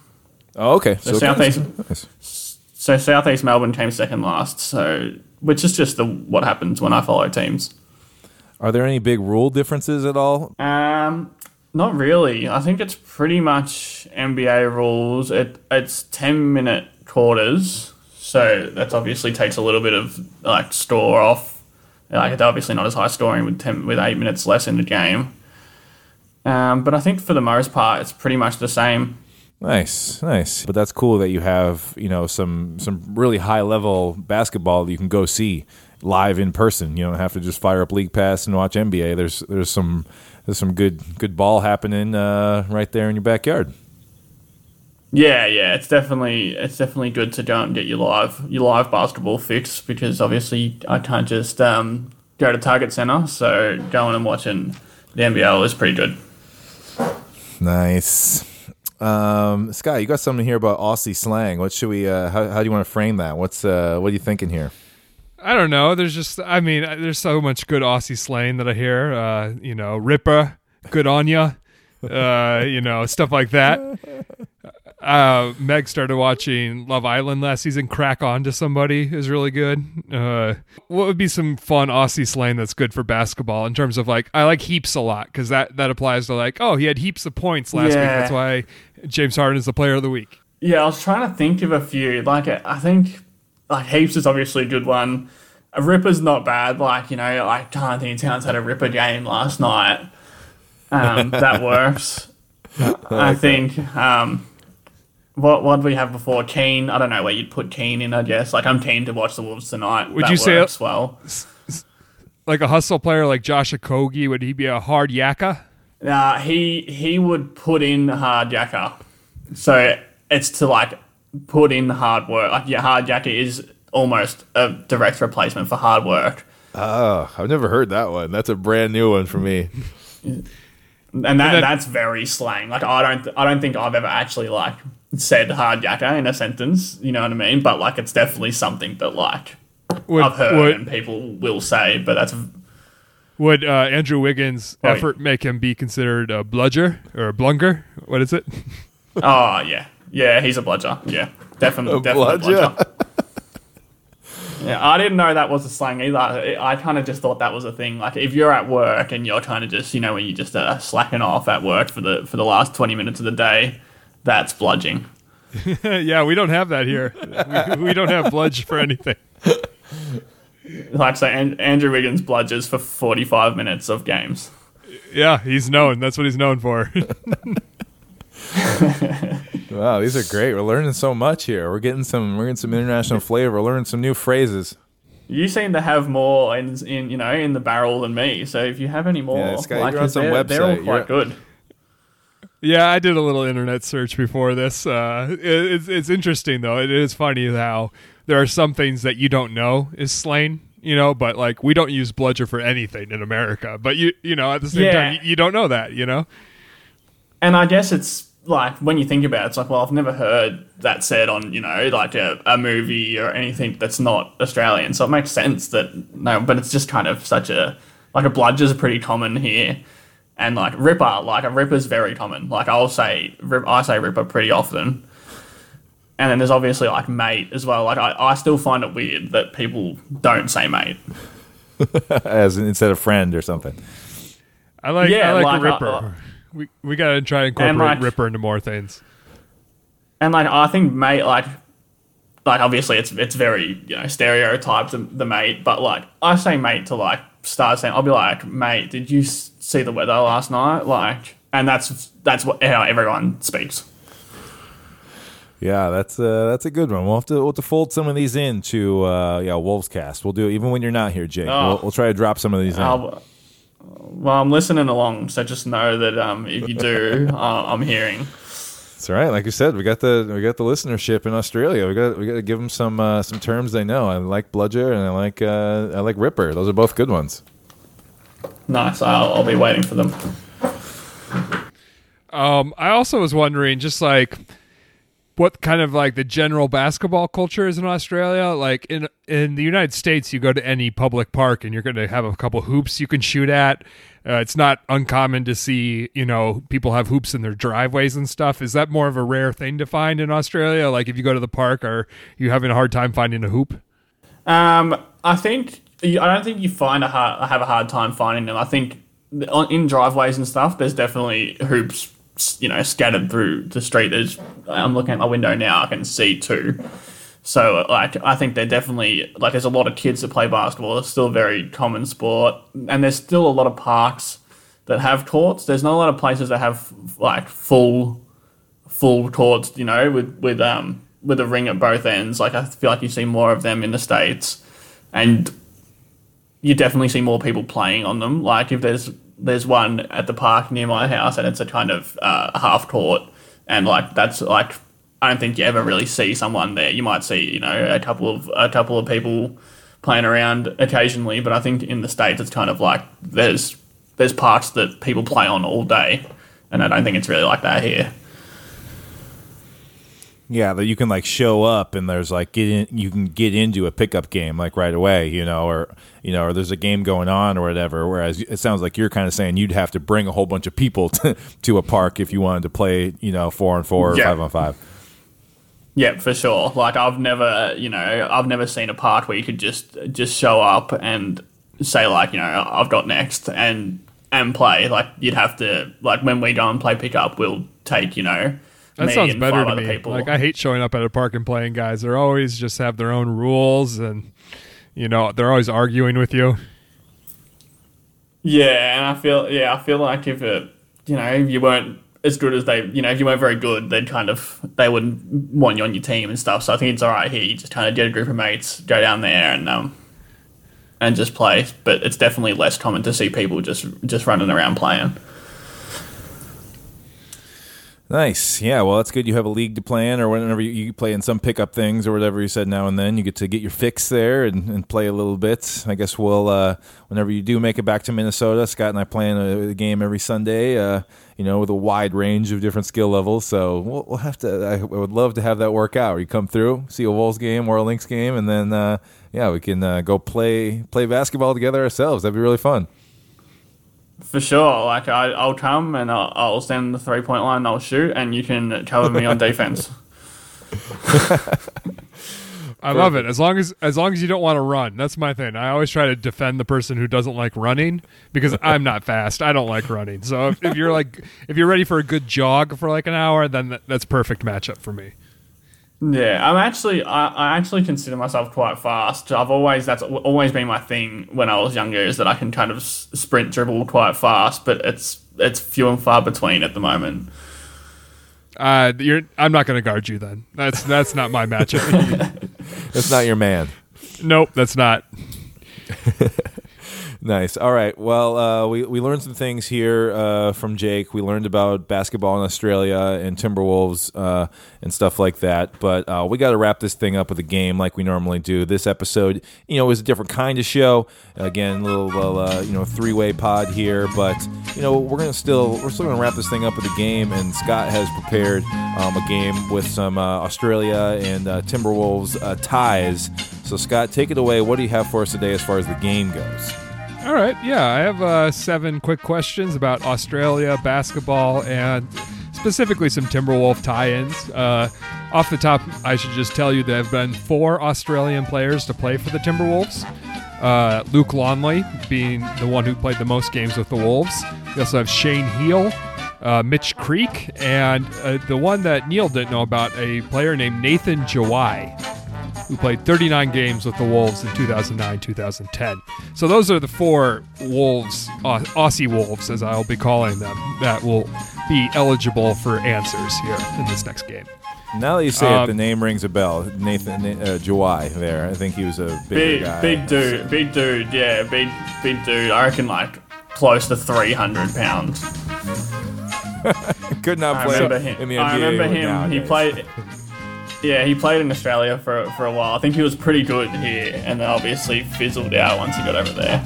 Oh, okay. So, so Southeast nice. So Southeast Melbourne came second last, so which is just the what happens when I follow teams. Are there any big rule differences at all? Um, not really. I think it's pretty much N B A rules. It It's ten-minute quarters. So that's obviously takes a little bit of like store off. Like it's obviously not as high scoring with ten, with eight minutes less in the game. Um, but I think for the most part, it's pretty much the same. Nice, nice. But that's cool that you have you know some some really high level basketball that you can go see live in person. You don't have to just fire up League Pass and watch N B A. There's there's some there's some good good ball happening uh, right there in your backyard. Yeah, yeah, it's definitely it's definitely good to go and get your live your live basketball fix because obviously I can't just um, go to Target Center, so going and watching the N B L is pretty good. Nice, um, Sky, you got something here about Aussie slang. What should we? Uh, how, how do you want to frame that? What's uh, what are you thinking here? I don't know. There's just I mean, there's so much good Aussie slang that I hear. Uh, you know, Ripper, good on ya. Uh, you know, stuff like that. Uh, Meg started watching Love Island last season. Crack on to somebody is really good. Uh, what would be some fun Aussie slang that's good for basketball in terms of like, I like heaps a lot because that, that applies to like, oh, he had heaps of points last yeah. week. That's why James Harden is the player of the week. Yeah, I was trying to think of a few. Like, I think like heaps is obviously a good one. A ripper's not bad. Like, you know, like Anthony Towns had a ripper game last night. Um, that works. I, I think. Um, What what did we have before? Keen. I don't know where you'd put Keen in, I guess. Like, I'm keen to watch the Wolves tonight. Would that you say works a, well. Like a hustle player like Joshua Okogie, would he be a hard yakka? Nah, he, he would put in hard yakka. So it's to, like, put in hard work. Like, your hard yakka is almost a direct replacement for hard work. Oh, I've never heard that one. That's a brand new one for me. And, that, and that, that's very slang. Like, I don't I don't think I've ever actually, like... said hard yakka in a sentence, you know what I mean? But, like, it's definitely something that, like, would, I've heard would, and people will say, but that's... Would uh, Andrew Wiggins' oh, effort yeah. make him be considered a bludger or a blunger? What is it? Oh, yeah. Yeah, he's a bludger. Yeah, definitely a definitely bludger. bludger. Yeah, I didn't know that was a slang either. I, I kind of just thought that was a thing. Like, if you're at work and you're kind of just, you know, when you're just uh, slacking off at work for the for the last twenty minutes of the day... That's bludging. Yeah, we don't have that here. We, we don't have bludge for anything. Like, so and, Andrew Wiggins bludges for forty-five minutes of games. Yeah, he's known. That's what he's known for. Wow, these are great. We're learning so much here. We're getting some. We're getting some international flavor. We're learning some new phrases. You seem to have more in, in you know in the barrel than me. So if you have any more, yeah, Sky, like, you're on some they're, website. They're all quite you're... good. Yeah, I did a little internet search before this. Uh, it, it's it's interesting though. It is funny how there are some things that you don't know is slang, you know. But like we don't use bludger for anything in America. But you you know at the same yeah. time you, you don't know that, you know. And I guess it's like when you think about it, it's like well I've never heard that said on you know like a, a movie or anything that's not Australian. So it makes sense that no, but it's just kind of such a like a bludger is pretty common here. And like ripper, like a ripper's very common. Like I'll say, rip, I say ripper pretty often. And then there's obviously like mate as well. Like I, I still find it weird that people don't say mate as instead of friend or something. I like, yeah, I like, like a ripper. I, I, We we gotta try and incorporate and like, Ripper into more things. And like I think mate, like like obviously it's it's very you know stereotyped the, the mate, but like I say mate to like start saying I'll be like mate, did you see the weather last night? Like, and that's that's what how everyone speaks. Yeah, that's uh, that's a good one. We'll have to we'll have to fold some of these in to uh, yeah Wolvescast. We'll do it even when you're not here, Jake. Oh, we'll, we'll try to drop some of these I'll, in. Well, I'm listening along, so just know that um, if you do, uh, I'm hearing. That's right. Like you said, we got the we got the listenership in Australia. We got we got to give them some uh, some terms they know. I like bludger and I like uh, I like ripper. Those are both good ones. Nice. I'll, I'll be waiting for them. Um, I also was wondering, just like, what kind of like the general basketball culture is in Australia. Like in in the United States, you go to any public park and you're going to have a couple hoops you can shoot at. Uh, it's not uncommon to see, you know, people have hoops in their driveways and stuff. Is that more of a rare thing to find in Australia? Like if you go to the park, are you having a hard time finding a hoop? Um, I think I don't think you find a hard, have a hard time finding them. I think in driveways and stuff, there's definitely hoops, you know, scattered through the street. There's, I'm looking at my window now, I can see two. So, like, I think they're definitely, like, there's a lot of kids that play basketball. It's still a very common sport. And there's still a lot of parks that have courts. There's not a lot of places that have, like, full full courts, you know, with, with, um, with a ring at both ends. Like, I feel like you see more of them in the States. And you definitely see more people playing on them. Like, if there's There's one at the park near my house, and it's a kind of uh, half court, and like that's like I don't think you ever really see someone there. You might see you know a couple of a couple of people playing around occasionally, but I think in the States it's kind of like there's there's parks that people play on all day, and I don't think it's really like that here. Yeah, that you can like show up and there's like get in, you can get into a pickup game like right away, you know, or you know, or there's a game going on or whatever. Whereas it sounds like you're kind of saying you'd have to bring a whole bunch of people to, to a park if you wanted to play, you know, four on four or yeah. five on five. Yeah, for sure. Like I've never, you know, I've never seen a park where you could just just show up and say like, you know, I've got next and and play. Like you'd have to like when we go and play pickup, we'll take you know. That sounds better to me. People. Like I hate showing up at a park and playing guys. They're always just have their own rules, and you know they're always arguing with you. Yeah, and I feel yeah, I feel like if it, you know, if you weren't as good as they, you know, if you weren't very good, they'd kind of they wouldn't want you on your team and stuff. So I think it's all right here. You just kind of get a group of mates, go down there, and um, and just play. But it's definitely less common to see people just just running around playing. Nice. Yeah, well, that's good. You have a league to play in or whenever you, you play in some pickup things or whatever you said now and then. You get to get your fix there and, and play a little bit. I guess we'll, uh, whenever you do make it back to Minnesota, Scott and I play in a, a game every Sunday, uh, you know, with a wide range of different skill levels. So we'll, we'll have to, I would love to have that work out. You come through, see a Wolves game or a Lynx game, and then, uh, yeah, we can uh, go play play basketball together ourselves. That'd be really fun. For sure, like I, I'll come and I'll, I'll stand in the three-point line and I'll shoot, and you can cover me on defense. I love it. As long as as long as you don't want to run, that's my thing. I always try to defend the person who doesn't like running because I'm not fast. I don't like running. So if, if you're like if you're ready for a good jog for like an hour, then that, that's perfect matchup for me. Yeah, I'm actually I, I actually consider myself quite fast. I've always that's always been my thing when I was younger is that I can kind of sprint dribble quite fast, but it's it's few and far between at the moment. Uh, you're I'm not going to guard you then. That's that's not my matchup. That's not your man. Nope, that's not. Nice. All right. Well, uh, we, we learned some things here uh, from Jake. We learned about basketball in Australia and Timberwolves uh, and stuff like that. But uh, we got to wrap this thing up with a game like we normally do. This episode, you know, is a different kind of show. Again, a little, little uh, you know, three-way pod here. But, you know, we're going to still we're still going to wrap this thing up with a game. And Scott has prepared um, a game with some uh, Australia and uh, Timberwolves uh, ties. So, Scott, take it away. What do you have for us today as far as the game goes? All right, yeah, I have uh, seven quick questions about Australia, basketball, and specifically some Timberwolf tie-ins. Uh, off the top, I should just tell you there have been four Australian players to play for the Timberwolves. Uh, Luc Longley being the one who played the most games with the Wolves. We also have Shane Heal, uh, Mitch Creek, and uh, the one that Neil didn't know about, a player named Nathan Jawai, who played thirty-nine games with the Wolves in two thousand nine to two thousand ten. So those are the four Wolves, uh, Aussie Wolves, as I'll be calling them, that will be eligible for answers here in this next game. Now that you say um, it, the name rings a bell. Nathan uh, Jawai there. I think he was a big guy. Big dude. Big dude, yeah. Big big dude. I reckon, like, close to three hundred pounds. Could not play I remember him. in the N B A. I remember him. Nowadays. He played... Yeah, he played in Australia for for a while. I think he was pretty good here, and then obviously fizzled out once he got over there.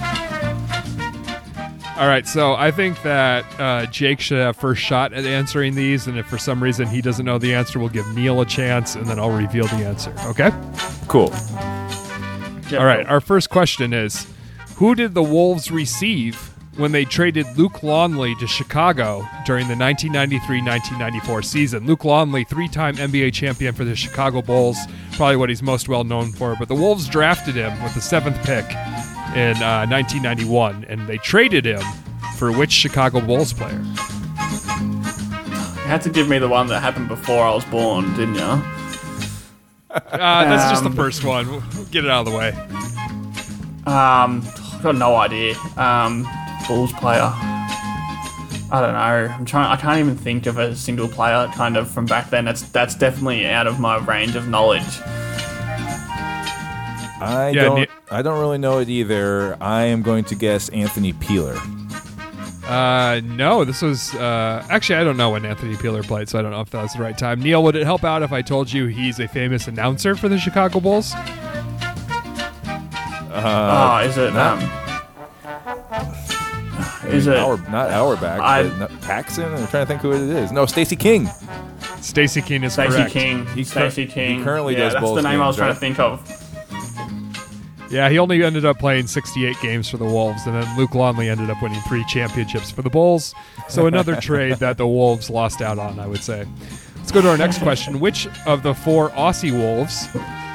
All right, so I think that uh, Jake should have first shot at answering these, and if for some reason he doesn't know the answer, we'll give Neil a chance, and then I'll reveal the answer, okay? Cool. All right, our first question is, who did the Wolves receive when they traded Luc Longley to Chicago during the nineteen ninety-three nineteen ninety-four season? Luc Longley, three-time N B A champion for the Chicago Bulls, probably what he's most well-known for, but the Wolves drafted him with the seventh pick in uh, nineteen ninety-one, and they traded him for which Chicago Bulls player? You had to give me the one that happened before I was born, didn't you? Uh, that's um, just the first one. We'll get it out of the way. Um, I've got no idea. Um... Bulls player. I don't know. I'm trying. I can't even think of a single player kind of from back then. That's that's definitely out of my range of knowledge. I yeah, don't. Ne- I don't really know it either. I am going to guess Anthony Peeler. Uh, no. This was uh, actually I don't know when Anthony Peeler played, so I don't know if that was the right time. Neil, would it help out if I told you he's a famous announcer for the Chicago Bulls? Uh, oh, is it? Not- um, Is it our, not Auerbach, but not Paxson? I'm trying to think who it is. No, Stacey King. Stacey King is Stacey correct. King. He Stacey cur- King. He currently yeah, does that's Bulls the name games, I was right? trying to think of. Yeah, he only ended up playing sixty-eight games for the Wolves, and then Luc Longley ended up winning three championships for the Bulls. So another trade that the Wolves lost out on, I would say. Let's go to our next question. Which of the four Aussie Wolves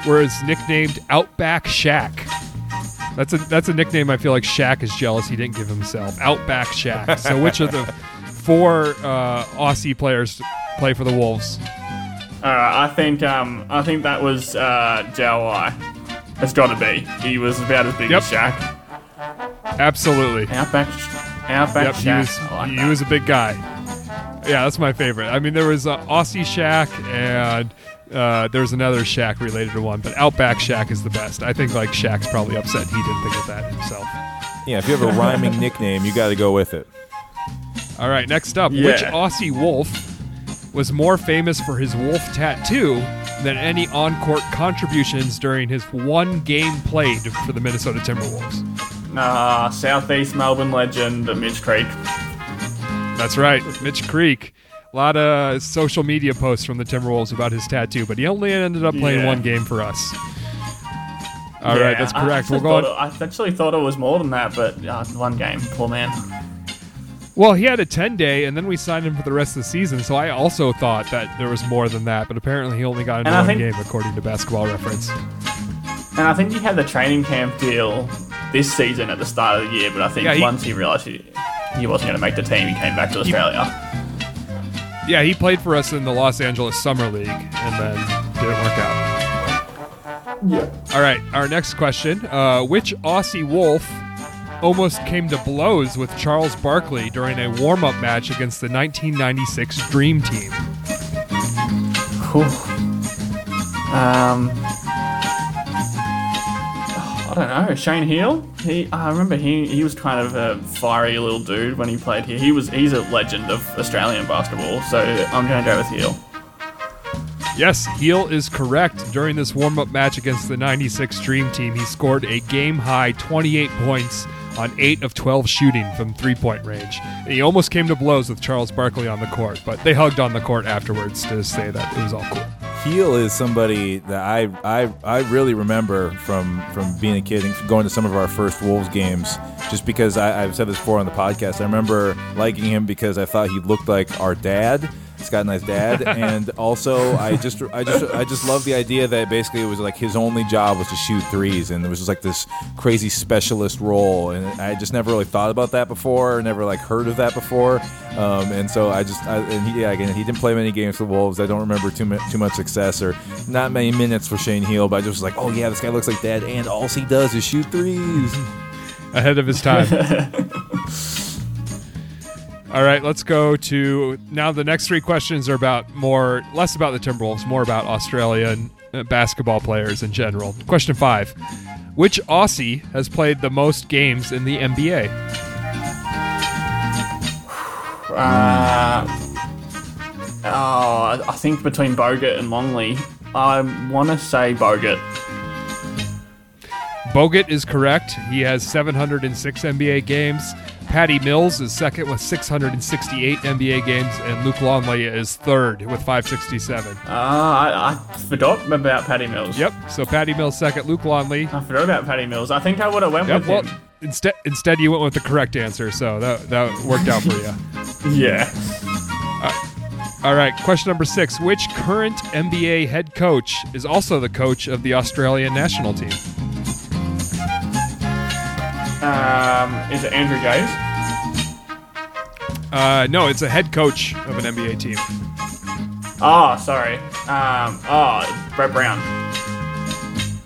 was nicknamed Outback Shaq? That's a that's a nickname I feel like Shaq is jealous he didn't give himself. Outback Shaq. So which of the four uh, Aussie players play for the Wolves? All right, I think um, I think that was uh, Jawai. It's got to be. He was about as big yep. as Shaq. Absolutely. Outback, Outback yep, Shaq. He was, I like he that. was a big guy. Yeah, that's my favorite. I mean, there was uh, Aussie Shaq and... Uh, there's another Shaq related to one, but Outback Shaq is the best. I think like Shaq's probably upset he didn't think of that himself. Yeah, if you have a rhyming nickname, you got to go with it. All right, next up, yeah. Which Aussie Wolf was more famous for his wolf tattoo than any on-court contributions during his one game played for the Minnesota Timberwolves? Uh, Southeast Melbourne legend, Mitch Creek. That's right, Mitch Creek. A lot of social media posts from the Timberwolves about his tattoo, but he only ended up playing yeah. one game for us. All yeah, right, that's correct. We'll go. I actually thought it was more than that, but uh, one game, poor man. Well, he had a ten-day, and then we signed him for the rest of the season, so I also thought that there was more than that, but apparently he only got into one think, game, according to Basketball Reference. And I think he had the training camp deal this season at the start of the year, but I think yeah, he, once he realized he, he wasn't going to make the team, he came back to Australia. He, Yeah, he played for us in the Los Angeles Summer League, and then didn't work out. Yeah. All right, our next question. Uh, which Aussie Wolf almost came to blows with Charles Barkley during a warm-up match against the nineteen ninety-six Dream Team? Cool. Um, I don't know. Shane Heal? He, I remember he he was kind of a fiery little dude when he played here. He was he's a legend of Australian basketball, so I'm going to go with Heal. Yes, Heal is correct. During this warm-up match against the ninety-six Dream Team, he scored a game-high twenty-eight points on eight of twelve shooting from three-point range. And he almost came to blows with Charles Barkley on the court, but they hugged on the court afterwards to say that it was all cool. Heal is somebody that I I, I really remember from, from being a kid and going to some of our first Wolves games, just because I, I've said this before on the podcast. I remember liking him because I thought he looked like our dad, Scott and I's dad, and also I just I just I just love the idea that basically it was like his only job was to shoot threes, and there was just like this crazy specialist role, and I just never really thought about that before, never like heard of that before, um, and so I just I, and he, yeah again he didn't play many games for the Wolves. I don't remember too much too much success or not many minutes for Shane Heal, but I just was like, oh yeah, this guy looks like dad, and all he does is shoot threes. Ahead of his time. All right, let's go to now. The next three questions are about more, less about the Timberwolves, more about Australian basketball players in general. Question five: which Aussie has played the most games in the N B A? Uh, oh, I think between Bogut and Longley, I want to say Bogut. Bogut is correct. He has seven hundred six N B A games. Patty Mills is second with six hundred sixty-eight N B A games, and Luc Longley is third with five hundred sixty-seven. Ah, uh, I, I forgot about Patty Mills. Yep, so Patty Mills second, Luc Longley. I forgot about Patty Mills. I think I would have went yep, with well, him. Instead, instead you went with the correct answer, so that that worked out for you. Yeah. Uh, all right, question number six. Which current N B A head coach is also the coach of the Australian national team? Um, is it Andrew Gaze? Uh, no, it's a head coach of an N B A team. Oh, sorry. Um, oh, Brett Brown.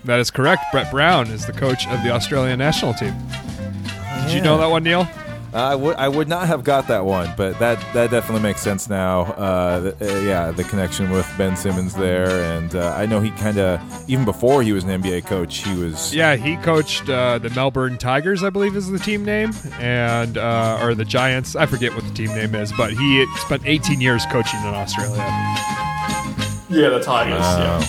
That is correct. Brett Brown is the coach of the Australian national team. Yeah. Did you know that one, Neil? Uh, I would I would not have got that one, but that, that definitely makes sense now. Uh, th- uh, yeah, the connection with Ben Simmons there, and uh, I know he kind of, even before he was an N B A coach, he was... Yeah, he coached uh, the Melbourne Tigers, I believe is the team name, and uh, or the Giants. I forget what the team name is, but he spent eighteen years coaching in Australia. Yeah, the Tigers, uh,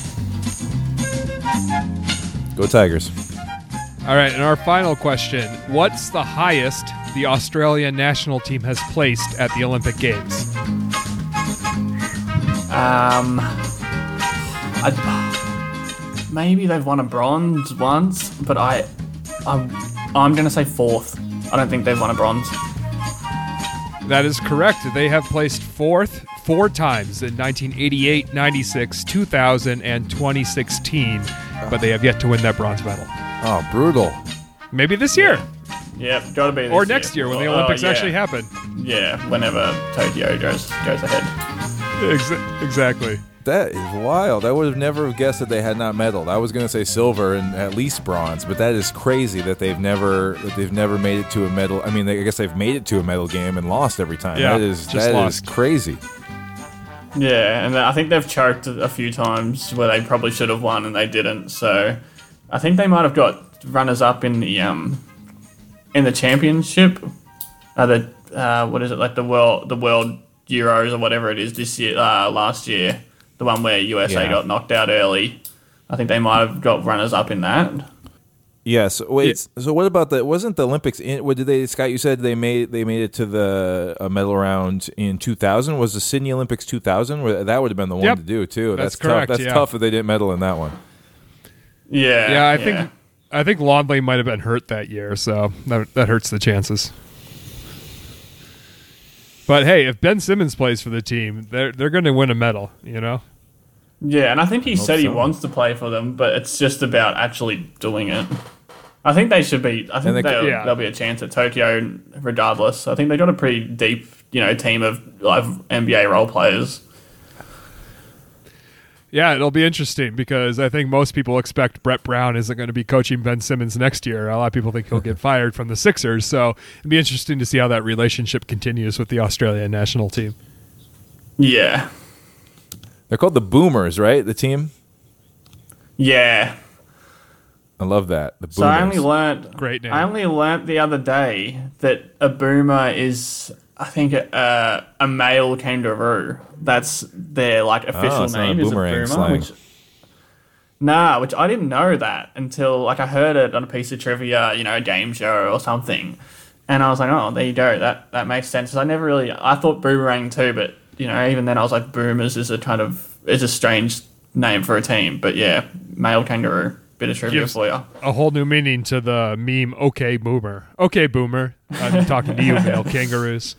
yeah. Go Tigers. All right, and our final question. What's the highest the Australian national team has placed at the Olympic Games? Um, I, maybe they've won a bronze once, but I, I'm, I'm going to say fourth. I don't think they've won a bronze. That is correct. They have placed fourth four times in nineteen eighty-eight, ninety-six, two thousand, and twenty sixteen, but they have yet to win that bronze medal. Oh, brutal. Maybe this year. Yep, gotta be this Or next year, year when the Olympics oh, yeah. actually happen. Yeah, whenever Tokyo goes goes ahead. Ex- exactly. That is wild. I would have never guessed that they had not medaled. I was going to say silver and at least bronze, but that is crazy that they've never that they've never made it to a medal. I mean, they, I guess they've made it to a medal game and lost every time. Yeah, that is just that lost. Is crazy. Yeah, and I think they've choked a few times where they probably should have won and they didn't. So I think they might have got runners up in the um. in the championship, uh, the uh, what is it like the world the world Euros or whatever it is this year uh, last year, the one where U S A yeah. got knocked out early. I think they might have got runners up in that. Yes. Yeah, so wait. Yeah. So what about the? Wasn't the Olympics in? What did they? Scott, you said they made they made it to the uh, medal round in two thousand. Was the Sydney Olympics two thousand? That would have been the one yep. to do too. That's, That's correct. Tough. That's yeah. tough if they didn't medal in that one. Yeah. Yeah. I yeah. think. I think Longley might have been hurt that year, so that, that hurts the chances. But hey, if Ben Simmons plays for the team, they're they're going to win a medal, you know? Yeah, and I think he I said so. he wants to play for them, but it's just about actually doing it. I think they should be. I think they, they'll, yeah. there'll be a chance at Tokyo regardless. I think they got a pretty deep, you know, team of live N B A role players. Yeah, it'll be interesting because I think most people expect Brett Brown isn't going to be coaching Ben Simmons next year. A lot of people think he'll get fired from the Sixers, so it'll be interesting to see how that relationship continues with the Australian national team. Yeah. They're called the Boomers, right, the team? Yeah. I love that, the Boomers. So I only learned, Great name. I only learned the other day that a Boomer is... I think uh, a male kangaroo. That's their like official oh, name a is a boomer. Slang. Which, nah, which I didn't know that until like I heard it on a piece of trivia, you know, a game show or something, and I was like, oh, there you go. That that makes sense. I never really. I thought boomerang too, but you know, even then I was like, boomers is a kind of is a strange name for a team. But yeah, male kangaroo. Bit of trivia for you. A whole new meaning to the meme. Okay, boomer. Okay, boomer. I'm talking to you, male kangaroos.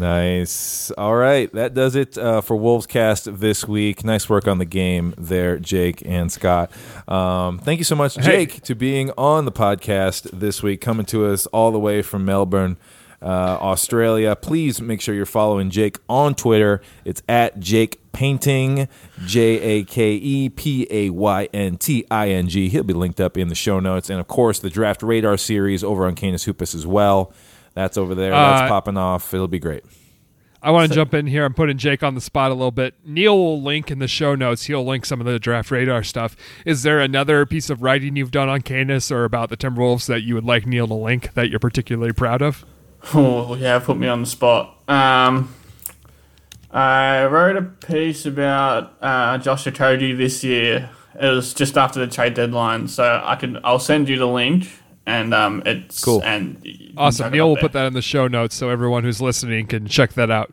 Nice. All right. That does it uh, for Wolvescast this week. Nice work on the game there, Jake and Scott. Um, thank you so much, Jake, hey. to being on the podcast this week, coming to us all the way from Melbourne, uh, Australia. Please make sure you're following Jake on Twitter. It's at Jake Painting, J A K E P A Y N T I N G. He'll be linked up in the show notes. And, of course, the Draft Radar series over on Canis Hoopus as well. That's over there. That's uh, popping off. It'll be great. I want to jump in here. I'm putting Jake on the spot a little bit. Neil will link in the show notes. He'll link some of the Draft Radar stuff. Is there another piece of writing you've done on Canis or about the Timberwolves that you would like Neil to link that you're particularly proud of? Oh, yeah, put me on the spot. Um, I wrote a piece about uh, Joshua Okogie this year. It was just after the trade deadline, so I could, I'll send you the link. And um, it's cool. And awesome. Neil will put that in the show notes so everyone who's listening can check that out.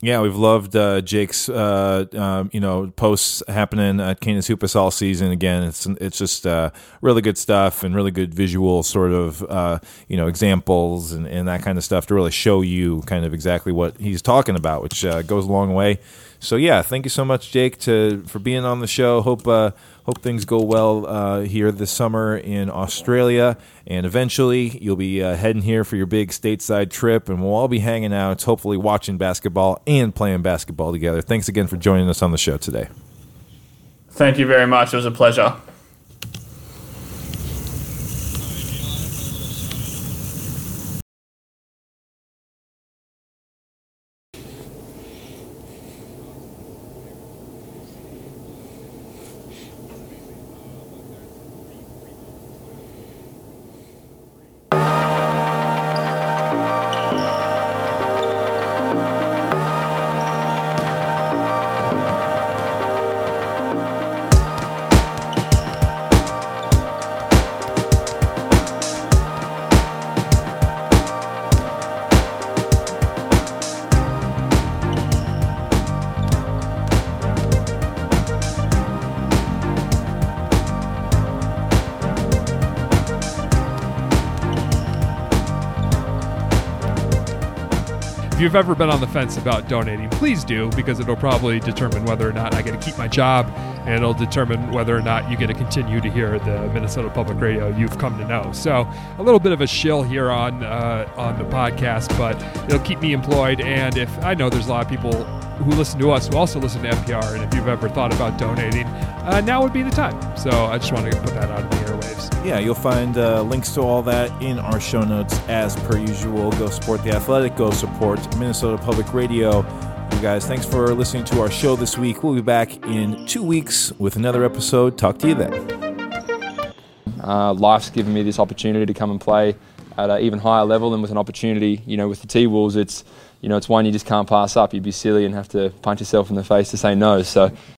Yeah, we've loved uh, Jake's uh, uh, you know posts happening at Canis Hoopus all season. Again, it's it's just uh, really good stuff and really good visual sort of uh, you know examples and, and that kind of stuff to really show you kind of exactly what he's talking about, which uh, goes a long way. So yeah, thank you so much, Jake, to for being on the show. Hope uh, hope things go well uh, here this summer in Australia, and eventually you'll be uh, heading here for your big stateside trip, and we'll all be hanging out, hopefully watching basketball and playing basketball together. Thanks again for joining us on the show today. Thank you very much. It was a pleasure. If you've ever been on the fence about donating, please do, because it'll probably determine whether or not I get to keep my job, and it'll determine whether or not you get to continue to hear the Minnesota Public Radio you've come to know. So a little bit of a shill here on uh, on the podcast, but it'll keep me employed. And if I know there's a lot of people who listen to us who also listen to N P R, and if you've ever thought about donating, uh, now would be the time. So I just want to put that out in the airwaves. Yeah, you'll find uh, links to all that in our show notes as per usual. Go support The Athletic. Go support Minnesota Public Radio. You guys, thanks for listening to our show this week. We'll be back in two weeks with another episode. Talk to you then. Uh, life's given me this opportunity to come and play at an even higher level, and with an opportunity, you know, with the T-Wolves, it's, you know, it's one you just can't pass up. You'd be silly and have to punch yourself in the face to say no. So